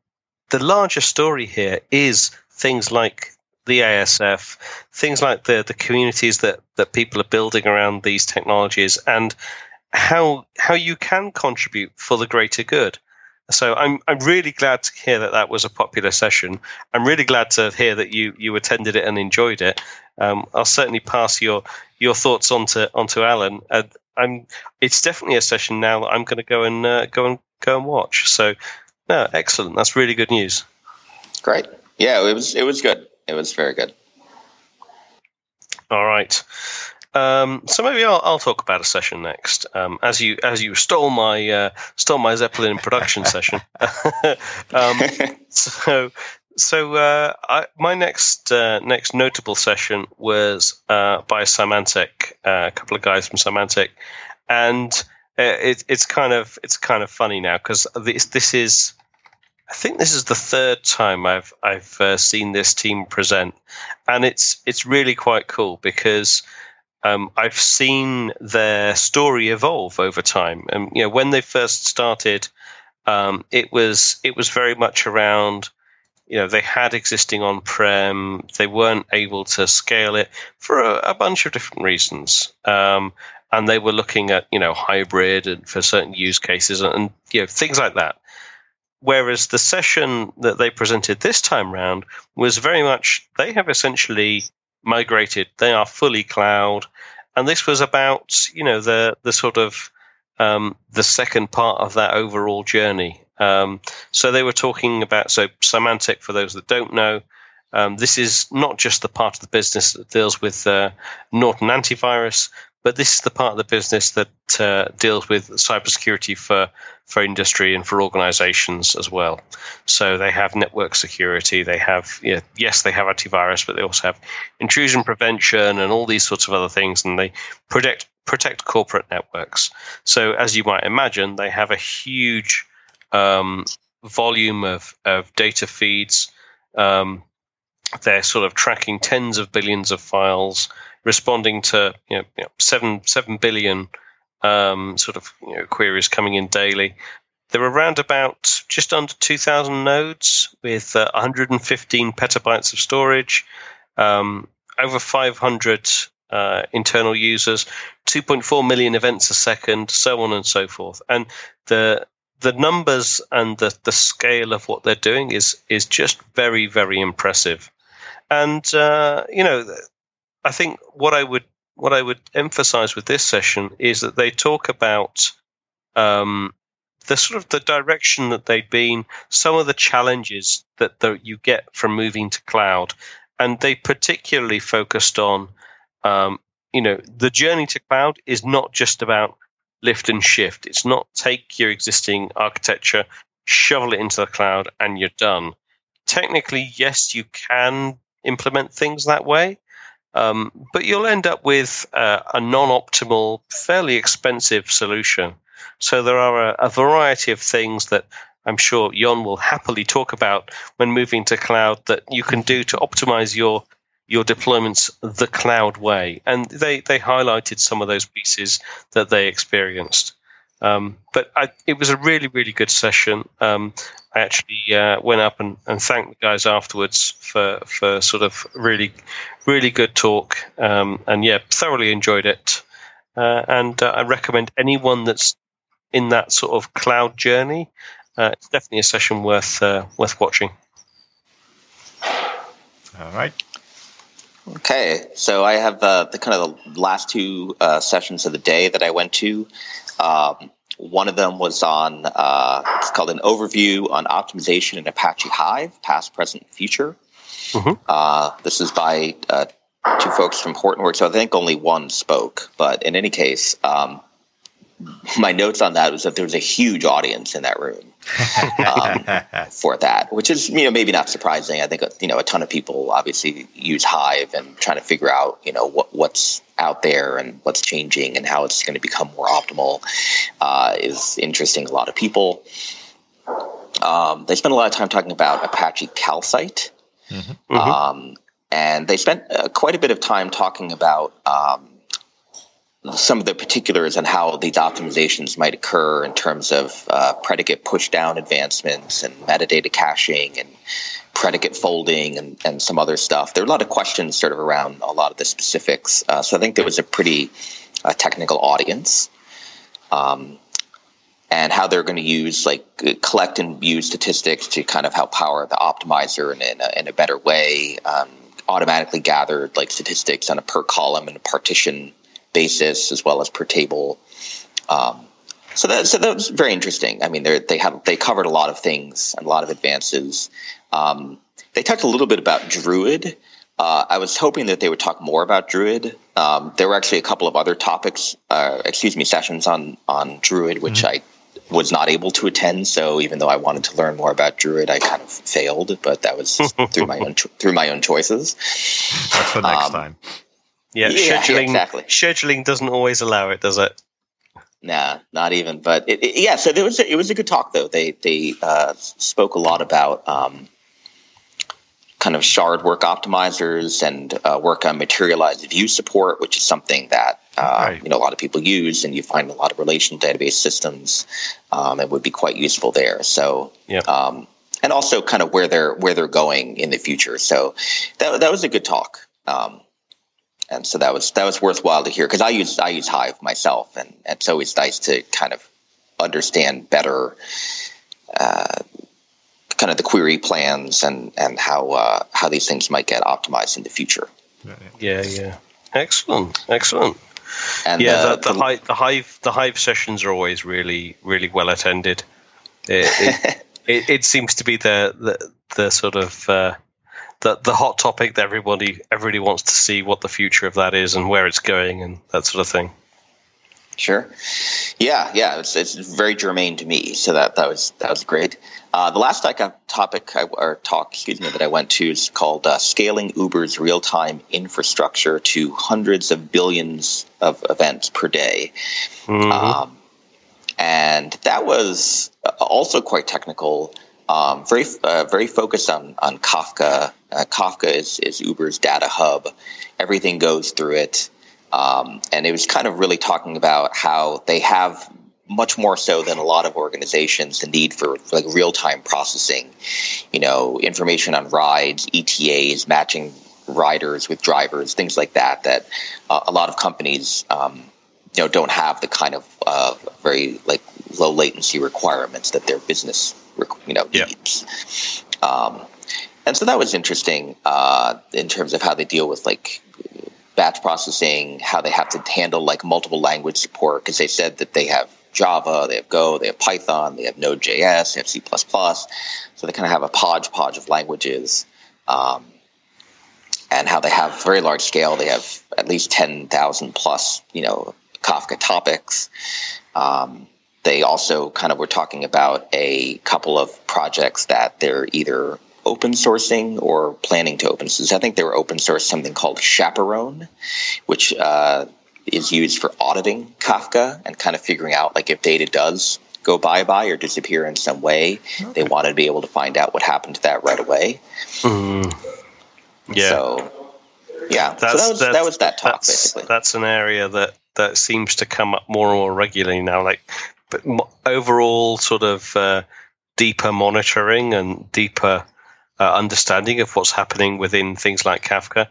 the larger story here is things like the A S F, things like the the communities that that people are building around these technologies, and how how you can contribute for the greater good. So I'm I'm really glad to hear that that was a popular session. I'm really glad to hear that you, you attended it and enjoyed it. Um, I'll certainly pass your your thoughts on to, on to Alan. Uh, I'm it's definitely a session now that I'm going to go and uh, go and go and watch. So no, excellent. That's really good news. Great. Yeah, it was it was good. It was very good. All right. Um, so maybe I'll, I'll talk about a session next. Um, as you as you stole my uh, stole my Zeppelin production session. um, so so uh, I, my next uh, next notable session was uh, by Symantec, uh, a couple of guys from Symantec, and uh, it, it's kind of it's kind of funny now because this this is. I think this is the third time I've I've uh, seen this team present, and it's it's really quite cool because. Um, I've seen their story evolve over time, and you know when they first started, um, it was it was very much around, you know, they had existing on-prem, they weren't able to scale it for a, a bunch of different reasons, um, and they were looking at you know hybrid and for certain use cases and, and you know things like that. Whereas the session that they presented this time round was very much they have essentially. Migrated, they are fully cloud, and this was about you know the the sort of um, the second part of that overall journey. Um, so they were talking about so Symantec. For those that don't know, um, this is not just the part of the business that deals with uh, Norton antivirus, but this is the part of the business that uh, deals with cybersecurity for for industry and for organizations as well. So they have network security. They have you know, yes, they have antivirus, but they also have intrusion prevention and all these sorts of other things. And they protect protect corporate networks. So as you might imagine, they have a huge um, volume of of data feeds. Um, they're sort of tracking tens of billions of files. Responding to you know, you know seven seven billion um, sort of you know, queries coming in daily, there are around about just under two thousand nodes with uh, one hundred and fifteen petabytes of storage, um, over five hundred uh, internal users, two point four million events a second, so on and so forth. And the the numbers and the the scale of what they're doing is is just very very impressive, and uh, you know. I think what I would what I would emphasize with this session is that they talk about um, the sort of the direction that they've been, some of the challenges that the, you get from moving to cloud, and they particularly focused on, um, you know, the journey to cloud is not just about lift and shift. It's not take your existing architecture, shovel it into the cloud, and you're done. Technically, yes, you can implement things that way. Um, but you'll end up with uh, a non-optimal, fairly expensive solution. So there are a, a variety of things that I'm sure Jon will happily talk about when moving to cloud that you can do to optimize your your deployments the cloud way. And they, they highlighted some of those pieces that they experienced. Um, but I, it was a really, really good session. Um, I actually uh, went up and, and thanked the guys afterwards for, for sort of really, really good talk. Um, and, yeah, thoroughly enjoyed it. Uh, and uh, I recommend anyone that's in that sort of cloud journey. Uh, it's definitely a session worth uh, worth watching. All right. Okay, so I have uh, the kind of the last two uh, sessions of the day that I went to. Um, one of them was on uh, it's called an overview on optimization in Apache Hive, past, present, future. Mm-hmm. Uh, this is by uh, two folks from Hortonworks, so I think only one spoke. But in any case. Um, My notes on that was that there was a huge audience in that room um, for that, which is, you know, maybe not surprising. I think, you know, a ton of people obviously use Hive and trying to figure out, you know, what, what's out there and what's changing and how it's going to become more optimal uh, is interesting to a lot of people. Um, they spent a lot of time talking about Apache Calcite, mm-hmm. um, and they spent uh, quite a bit of time talking about um, – some of the particulars on how these optimizations might occur in terms of uh, predicate pushdown advancements and metadata caching and predicate folding and, and some other stuff. There were a lot of questions sort of around a lot of the specifics. Uh, so I think there was a pretty uh, technical audience um, and how they're going to use, like, collect and use statistics to kind of help power the optimizer in, in, a, in a better way, um, automatically gathered, like, statistics on a per column and a partition basis as well as per table, um, so that so that was very interesting. I mean, they they have they covered a lot of things and a lot of advances. Um, they talked a little bit about Druid. Uh, I was hoping that they would talk more about Druid. Um, there were actually a couple of other topics, uh, excuse me, sessions on on Druid, which mm-hmm. I was not able to attend. So even though I wanted to learn more about Druid, I kind of failed. But that was through my own cho- through my own choices. That's for next um, time. Yeah, yeah, scheduling, exactly. Scheduling doesn't always allow it, does it? Nah, not even. But it, it, yeah, so there was a, it was a good talk though. They they uh, spoke a lot about um, kind of shard work optimizers and uh, work on materialized view support, which is something that uh, right. you know a lot of people use, and you find a lot of relational database systems. Um, it would be quite useful there. So yeah. Um, and also kind of where they're where they're going in the future. So that that was a good talk. Um, And so that was that was worthwhile to hear because I use I use Hive myself, and, and it's always nice to kind of understand better uh, kind of the query plans and and how uh, how these things might get optimized in the future. Yeah, yeah, excellent, excellent. And yeah, the, the, the, Hive, the Hive the Hive sessions are always really really well attended. It it, it, it seems to be the the, the sort of uh, The, the hot topic that everybody everybody wants to see what the future of that is and where it's going and that sort of thing. Sure, yeah, yeah, it's it's very germane to me. So that, that was that was great. Uh, the last like, topic I, or talk, excuse me, that I went to is called uh, "Scaling Uber's Real-Time Infrastructure to Hundreds of Billions of Events Per Day," mm-hmm. um, and that was also quite technical. Um, very, uh, very focused on on Kafka. Uh, Kafka is, is Uber's data hub. Everything goes through it, um, and it was kind of really talking about how they have much more so than a lot of organizations the need for like real time processing. You know, information on rides, E T As, matching riders with drivers, things like that. That uh, a lot of companies, um, you know, don't have the kind of uh, very like low latency requirements that their business. You know, yeah. needs. Um, and so that was interesting uh, in terms of how they deal with like batch processing, how they have to handle like multiple language support because they said that they have Java, they have Go, they have Python, they have Node.js, they have C plus plus. So they kind of have a hodgepodge of languages um, and how they have very large scale. They have at least ten thousand plus, you know, Kafka topics. Um They also kind of were talking about a couple of projects that they're either open sourcing or planning to open source. I think they were open source something called Chaperone, which uh, is used for auditing Kafka and kind of figuring out like if data does go bye-bye or disappear in some way, okay. They want to be able to find out what happened to that right away. Mm. Yeah. So, yeah. That's, so that was that, that, was that talk, that's, basically. That's an area that, that seems to come up more and more regularly now. Like, but overall sort of uh, deeper monitoring and deeper uh, understanding of what's happening within things like Kafka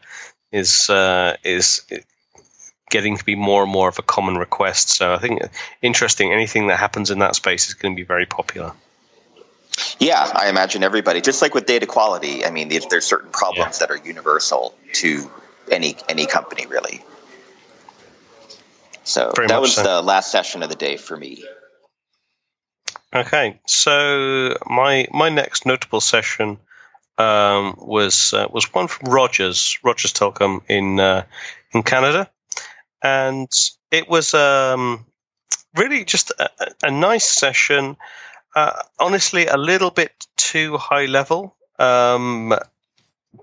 is uh, is getting to be more and more of a common request. So I think interesting. Anything that happens in that space is going to be very popular. Yeah, I imagine everybody, just like with data quality. I mean, there's certain problems yeah. that are universal to any any company, really. So Very that was so. the last session of the day for me. Okay, so my my next notable session um, was uh, was one from Rogers Rogers Telecom in uh, in Canada, and it was um, really just a, a nice session. Uh, honestly, a little bit too high level, um,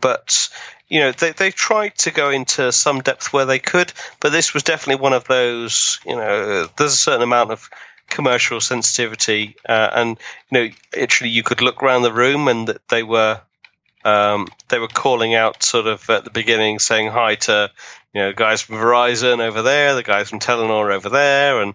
but. You know, they they tried to go into some depth where they could, but this was definitely one of those. You know, there's a certain amount of commercial sensitivity, uh, and you know, actually, you could look around the room, and they were um, they were calling out sort of at the beginning, saying hi to you know guys from Verizon over there, the guys from Telenor over there, and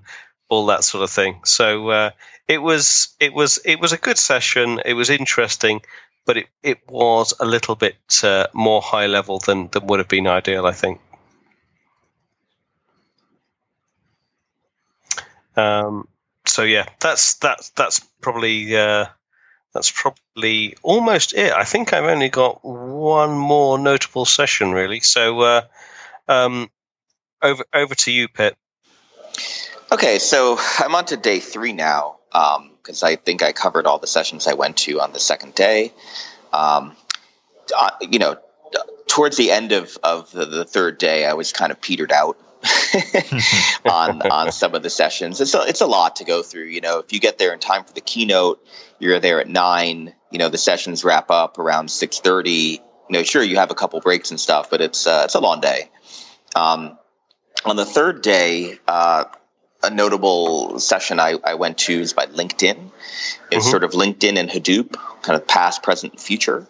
all that sort of thing. So uh, it was it was it was a good session. It was interesting. But it, it was a little bit uh, more high level than, than would have been ideal, I think. Um, so yeah, that's that's that's probably uh, that's probably almost it. I think I've only got one more notable session, really. So uh, um, over over to you, Pitt. Okay, so I'm on to day three now. Um, because I think I covered all the sessions I went to on the second day. Um, uh, you know, towards the end of, of the, the third day, I was kind of petered out on on some of the sessions. It's a, it's a lot to go through. You know, if you get there in time for the keynote, you're there at nine. You know, the sessions wrap up around six thirty. You know, sure, you have a couple breaks and stuff, but it's, uh, it's a long day. Um, on the third day... Uh, A notable session I, I went to is by LinkedIn. It's mm-hmm. sort of LinkedIn and Hadoop, kind of past, present, and future.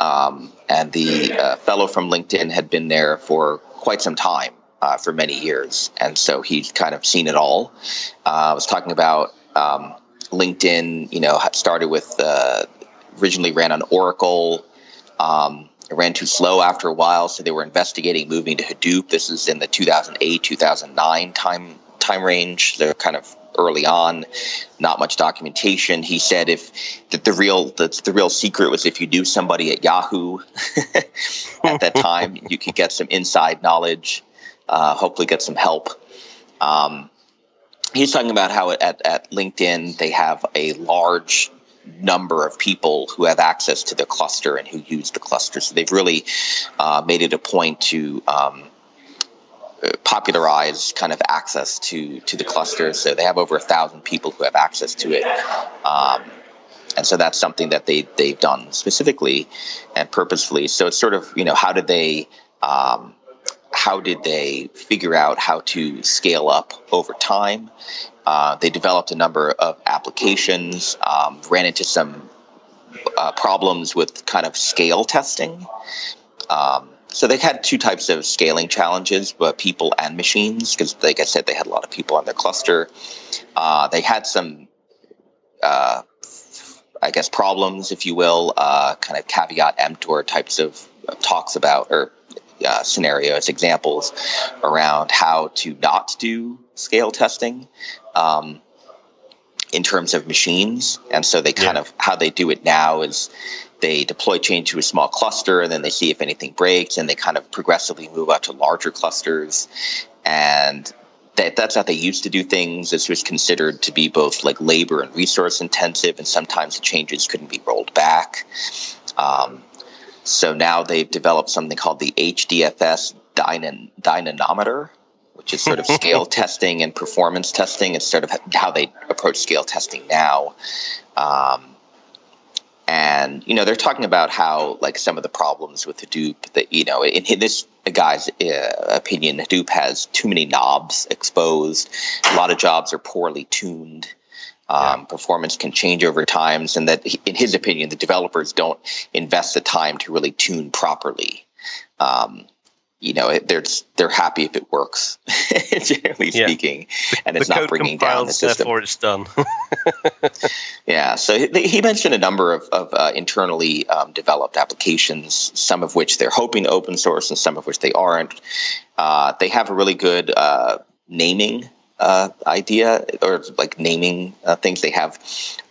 Um, and the uh, fellow from LinkedIn had been there for quite some time, uh, for many years. And so he's kind of seen it all. Uh, I was talking about um, LinkedIn, you know, started with, uh, originally ran on Oracle. Um, it ran too slow after a while, so they were investigating moving to Hadoop. This is in the two thousand eight, two thousand nine time time range. They're kind of early on, not much documentation. He said if that the real that's the real secret was if you knew somebody at Yahoo at that time, you could get some inside knowledge, uh, hopefully get some help. Um, he's talking about how at, at LinkedIn they have a large number of people who have access to the cluster and who use the cluster. So they've really uh, made it a point to um, popularize kind of access to to the cluster. So they have over a thousand people who have access to it. Um, and so that's something that they, they've done specifically and purposefully. So it's sort of, you know, how did they um, how did they figure out how to scale up over time? Uh, they developed a number of applications, um, ran into some uh, problems with kind of scale testing. Um, So they had two types of scaling challenges, but people and machines, because like I said, they had a lot of people on their cluster. Uh, they had some, uh, I guess, problems, if you will, uh, kind of caveat emptor types of talks about or uh, scenarios, examples around how to not do scale testing um, in terms of machines. And so they kind yeah. of, how they do it now is... They deploy change to a small cluster, and then they see if anything breaks, and they kind of progressively move out to larger clusters. And that, that's how they used to do things. This was considered to be both like labor and resource intensive, and sometimes the changes couldn't be rolled back. Um, so now they've developed something called the H D F S dyna- dynamometer, which is sort of scale testing and performance testing. It's sort of how they approach scale testing now. Um, And, you know, they're talking about how, like, some of the problems with Hadoop that, you know, in, in this guy's uh, opinion, Hadoop has too many knobs exposed. A lot of jobs are poorly tuned. Um, yeah. Performance can change over times. And that, in his opinion, the developers don't invest the time to really tune properly. Um, you know, it, they're, they're happy if it works, generally yeah. speaking, and the it's not bringing down the system. Or it's done. yeah. So he, he mentioned a number of, of uh, internally um, developed applications, some of which they're hoping to open source and some of which they aren't. Uh, they have a really good uh, naming uh, idea or like naming uh, things. They have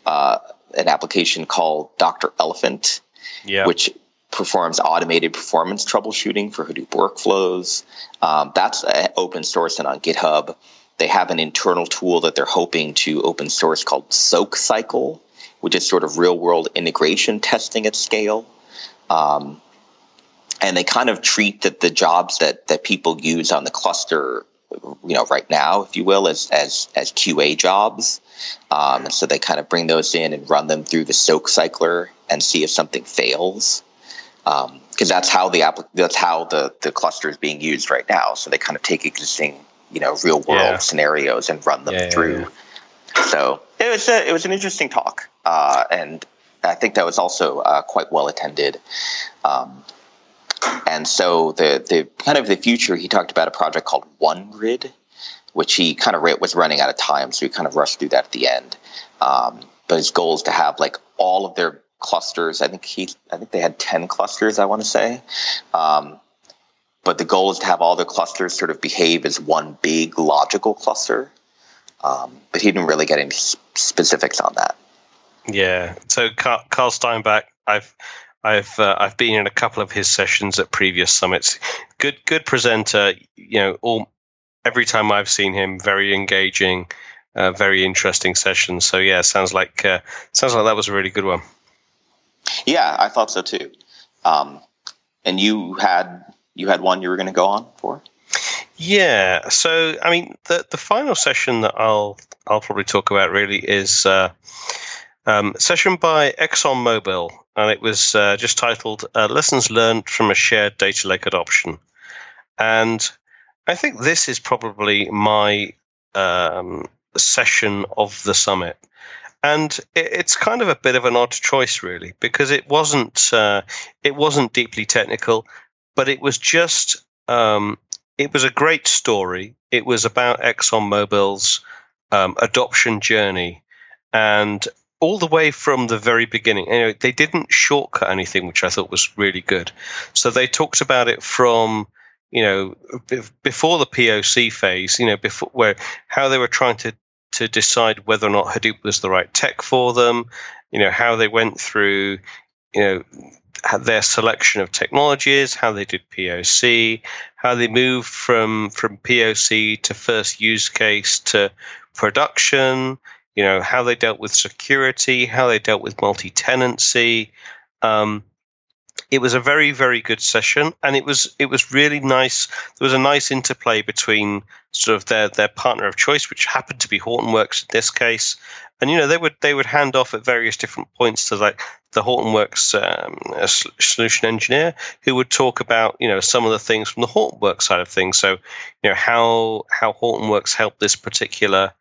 uh, an application called Doctor Elephant, yeah. which performs automated performance troubleshooting for Hadoop workflows. Um, that's open source and on GitHub. They have an internal tool that they're hoping to open source called SoakCycle, which is sort of real-world integration testing at scale. Um, and they kind of treat that the jobs that that people use on the cluster, you know, right now, if you will, as as as Q A jobs. Um, and so they kind of bring those in and run them through the SoakCycler and see if something fails. Because um, that's how the app, that's how the, the cluster is being used right now. So they kind of take existing, you know, real world yeah. scenarios and run them yeah, through. Yeah, yeah. So it was a, it was an interesting talk, uh, and I think that was also uh, quite well attended. Um, and so the the kind of the future, he talked about a project called OneGrid, which he kind of was running out of time, so he kind of rushed through that at the end. Um, but his goal is to have like all of their clusters. I think he, I think they had ten clusters, I want to say. Um, but the goal is to have all the clusters sort of behave as one big logical cluster. Um, but he didn't really get any specifics on that. Yeah. So Carl Steinbach, I've, I've, uh, I've been in a couple of his sessions at previous summits. Good, good presenter. You know, all every time I've seen him, very engaging, uh, very interesting session. So yeah, sounds like uh, sounds like that was a really good one. Yeah, I thought so too. Um, and you had you had one you were going to go on for? Yeah. So, I mean, the the final session that I'll I'll probably talk about really is uh, um, a session by ExxonMobil, and it was uh, just titled uh, "Lessons Learned from a Shared Data Lake Adoption." And I think this is probably my um, session of the summit. And it's kind of a bit of an odd choice, really, because it wasn't uh, it wasn't deeply technical, but it was just um, it was a great story. It was about ExxonMobil's um, adoption journey, and all the way from the very beginning. Anyway, they didn't shortcut anything, which I thought was really good. So they talked about it from, you know, before the P O C phase, you know, before where how they were trying to. to decide whether or not Hadoop was the right tech for them, you know, how they went through, you know, their selection of technologies, how they did P O C, how they moved from from P O C to first use case to production, you know, how they dealt with security, how they dealt with multi-tenancy. Um, it was a very, very good session, and it was it was really nice. There was a nice interplay between sort of their their partner of choice, which happened to be Hortonworks in this case, and you know they would they would hand off at various different points to like the Hortonworks um, solution engineer, who would talk about you know some of the things from the Hortonworks side of things. So you know how how Hortonworks helped this particular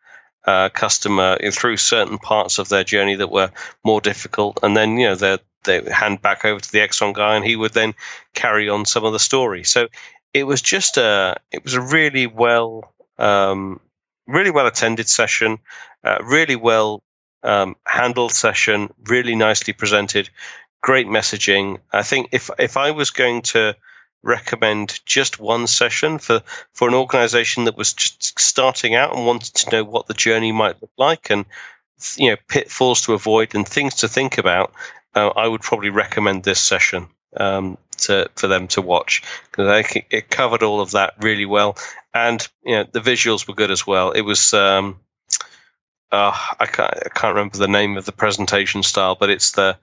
uh, customer through certain parts of their journey that were more difficult, and then you know their they hand back over to the Exxon guy, and he would then carry on some of the story. So it was just a, it was a really well, um, really well attended session, uh, really well um, handled session, really nicely presented, great messaging. I think if if I was going to recommend just one session for, for an organization that was just starting out and wanted to know what the journey might look like and you know pitfalls to avoid and things to think about, Uh, I would probably recommend this session um, to for them to watch, because I think it covered all of that really well, and you know the visuals were good as well. It was um, uh, I can't I can't remember the name of the presentation style, but it's the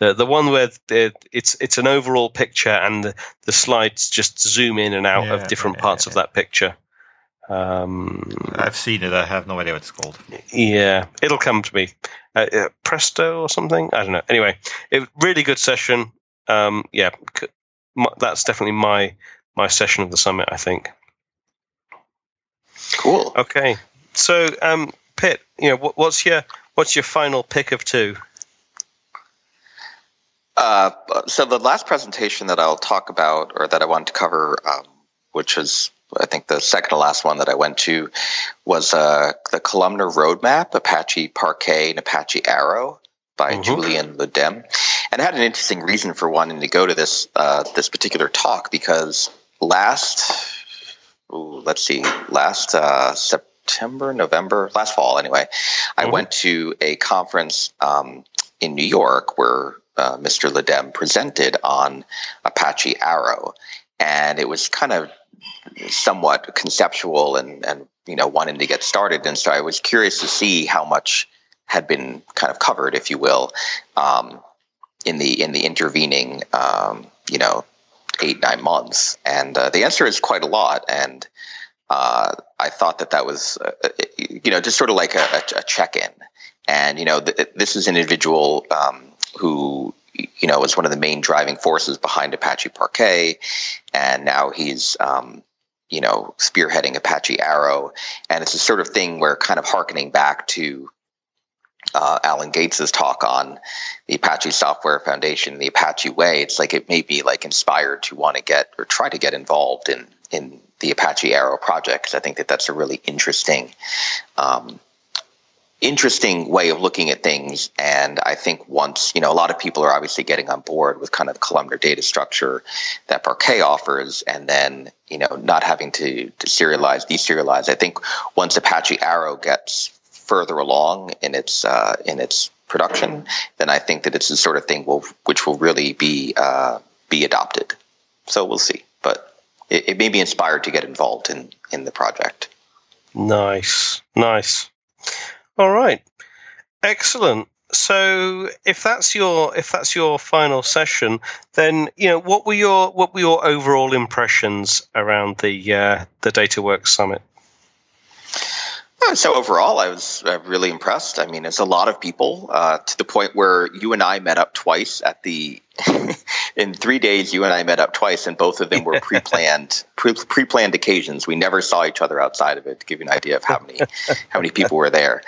the, the one where the, it's it's an overall picture, and the, the slides just zoom in and out yeah, of different yeah, parts yeah. of that picture. Um, I've seen it. I have no idea what it's called. Yeah, it'll come to me. Uh, uh, Presto or something? I don't know. Anyway, it really good session. Um, yeah, c- my, that's definitely my my session of the summit, I think. Cool. Okay. So, um, Pitt, you know, what, what's your what's your final pick of two? Uh, so the last presentation that I'll talk about, or that I wanted to cover, um, which is I think the second to last one that I went to, was uh, the Columnar Roadmap, Apache Parquet and Apache Arrow by mm-hmm. Julien Ludem. And I had an interesting reason for wanting to go to this uh, this particular talk, because last, ooh, let's see, last uh, September, November, last fall anyway, I mm-hmm. went to a conference um, in New York where uh, Mister Ludem presented on Apache Arrow. And it was kind of somewhat conceptual and, and, you know, wanting to get started. And so I was curious to see how much had been kind of covered, if you will, um, in the in the intervening, um, you know, eight, nine months. And uh, the answer is quite a lot. And uh, I thought that that was, uh, you know, just sort of like a, a check-in. And, you know, th- this is an individual um, who... you know, was one of the main driving forces behind Apache Parquet, and now he's, um, you know, spearheading Apache Arrow. And it's a sort of thing where, kind of harkening back to uh, Alan Gates's talk on the Apache Software Foundation, the Apache Way, it's like it may be like inspired to want to get or try to get involved in in the Apache Arrow project. I think that that's a really interesting um interesting way of looking at things. And I think once, you know, a lot of people are obviously getting on board with kind of the columnar data structure that Parquet offers, and then, you know, not having to, to serialize, deserialize. I think once Apache Arrow gets further along in its uh, in its production, then I think that it's the sort of thing will which will really be uh, be adopted. So we'll see. But it, it may be inspired to get involved in, in the project. Nice, nice. All right, excellent. So, if that's your if that's your final session, then you know what were your what were your overall impressions around the uh, the DataWorks Summit? So overall, I was uh, really impressed. I mean, it's a lot of people uh, to the point where you and I met up twice at the. In three days, you and I met up twice, and both of them were pre-planned, pre- pre-planned occasions. We never saw each other outside of it. To give you an idea of how many how many people were there,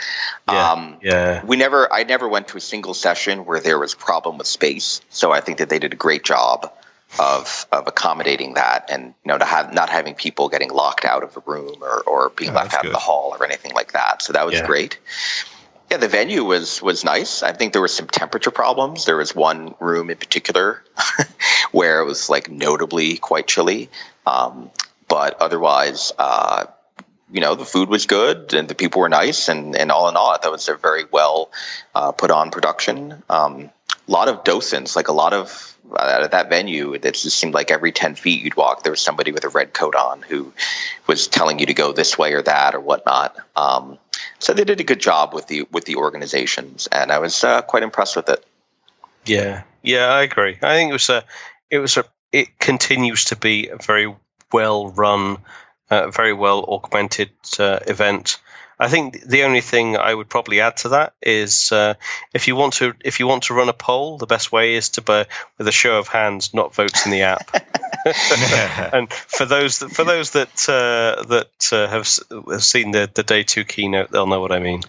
yeah, um, yeah. we never. I never went to a single session where there was a problem with space. So I think that they did a great job of of accommodating that, and you know, to have not having people getting locked out of the room or, or being oh, left out good. of the hall or anything like that. So that was yeah. great. Yeah, the venue was was nice. I think there were some temperature problems. There was one room in particular where it was like notably quite chilly, um, but otherwise, uh, you know, the food was good and the people were nice, and, and all in all, I thought it was a very well uh, put on production. Um, a lot of docents, like a lot of. Out of that venue, it just seemed like every ten feet you'd walk, there was somebody with a red coat on who was telling you to go this way or that or whatnot. Um, so they did a good job with the with the organizations, and I was uh, quite impressed with it. Yeah, yeah, I agree. I think it was a, it was a, it continues to be a very well run, uh, very well augmented uh, event. I think the only thing I would probably add to that is uh, if you want to if you want to run a poll, the best way is to uh, with a show of hands, not votes in the app. And for those that, for those that uh, that uh, have, have seen the, the day two keynote, they'll know what I mean.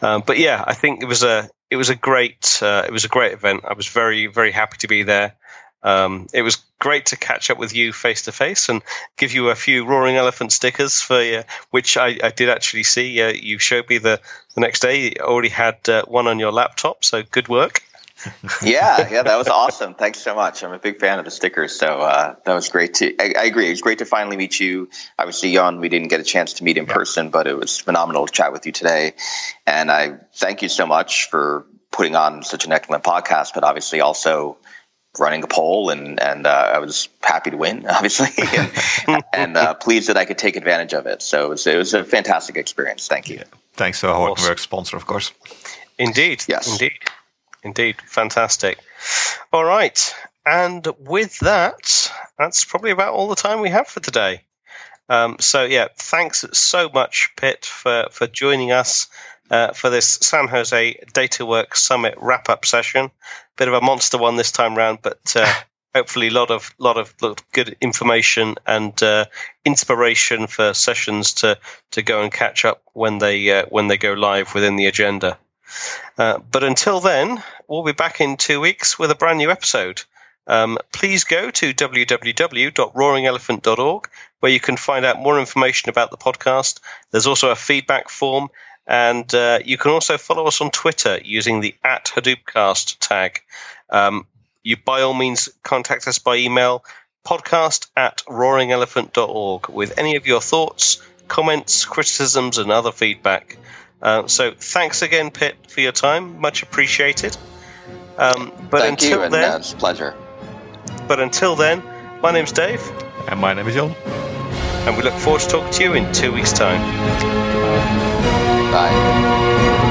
Um, but yeah, I think it was a it was a great uh, it was a great event. I was very very happy to be there. Um, it was great to catch up with you face to face and give you a few Roaring Elephant stickers for you, which I, I did actually see. Uh, you showed me the, the next day. You already had uh, one on your laptop, so good work. yeah, yeah, that was awesome. Thanks so much. I'm a big fan of the stickers, so uh, that was great to. I, I agree. It was great to finally meet you. Obviously, Jan, we didn't get a chance to meet in yeah. person, but it was phenomenal to chat with you today. And I thank you so much for putting on such an excellent podcast, but obviously also. Running a poll, and and uh, I was happy to win, obviously, and, and uh, pleased that I could take advantage of it. So it was, it was a fantastic experience. Thank you. Yeah. Thanks to our awesome. sponsor, of course. Indeed. Yes. Indeed. Indeed. Fantastic. All right. And with that, that's probably about all the time we have for today. Um, so, yeah, thanks so much, Pitt, for, for joining us uh, for this San Jose DataWorks Summit wrap-up session. Bit of a monster one this time round, but uh, hopefully a lot of, lot of good information and uh, inspiration for sessions to, to go and catch up when they uh, when they go live within the agenda. Uh, but until then, we'll be back in two weeks with a brand new episode. Um, please go to w w w dot roaring elephant dot org, where you can find out more information about the podcast. There's also a feedback form, and uh, you can also follow us on Twitter using the at Hadoopcast tag. Um, you, by all means, contact us by email, podcast at roaring elephant dot org, with any of your thoughts, comments, criticisms, and other feedback. Uh, so thanks again, Pitt, for your time. Much appreciated. Um, but Thank until you, and then, uh, it's a pleasure. But until then, my name's Dave. And my name is John. And we look forward to talking to you in two weeks' time. Bye.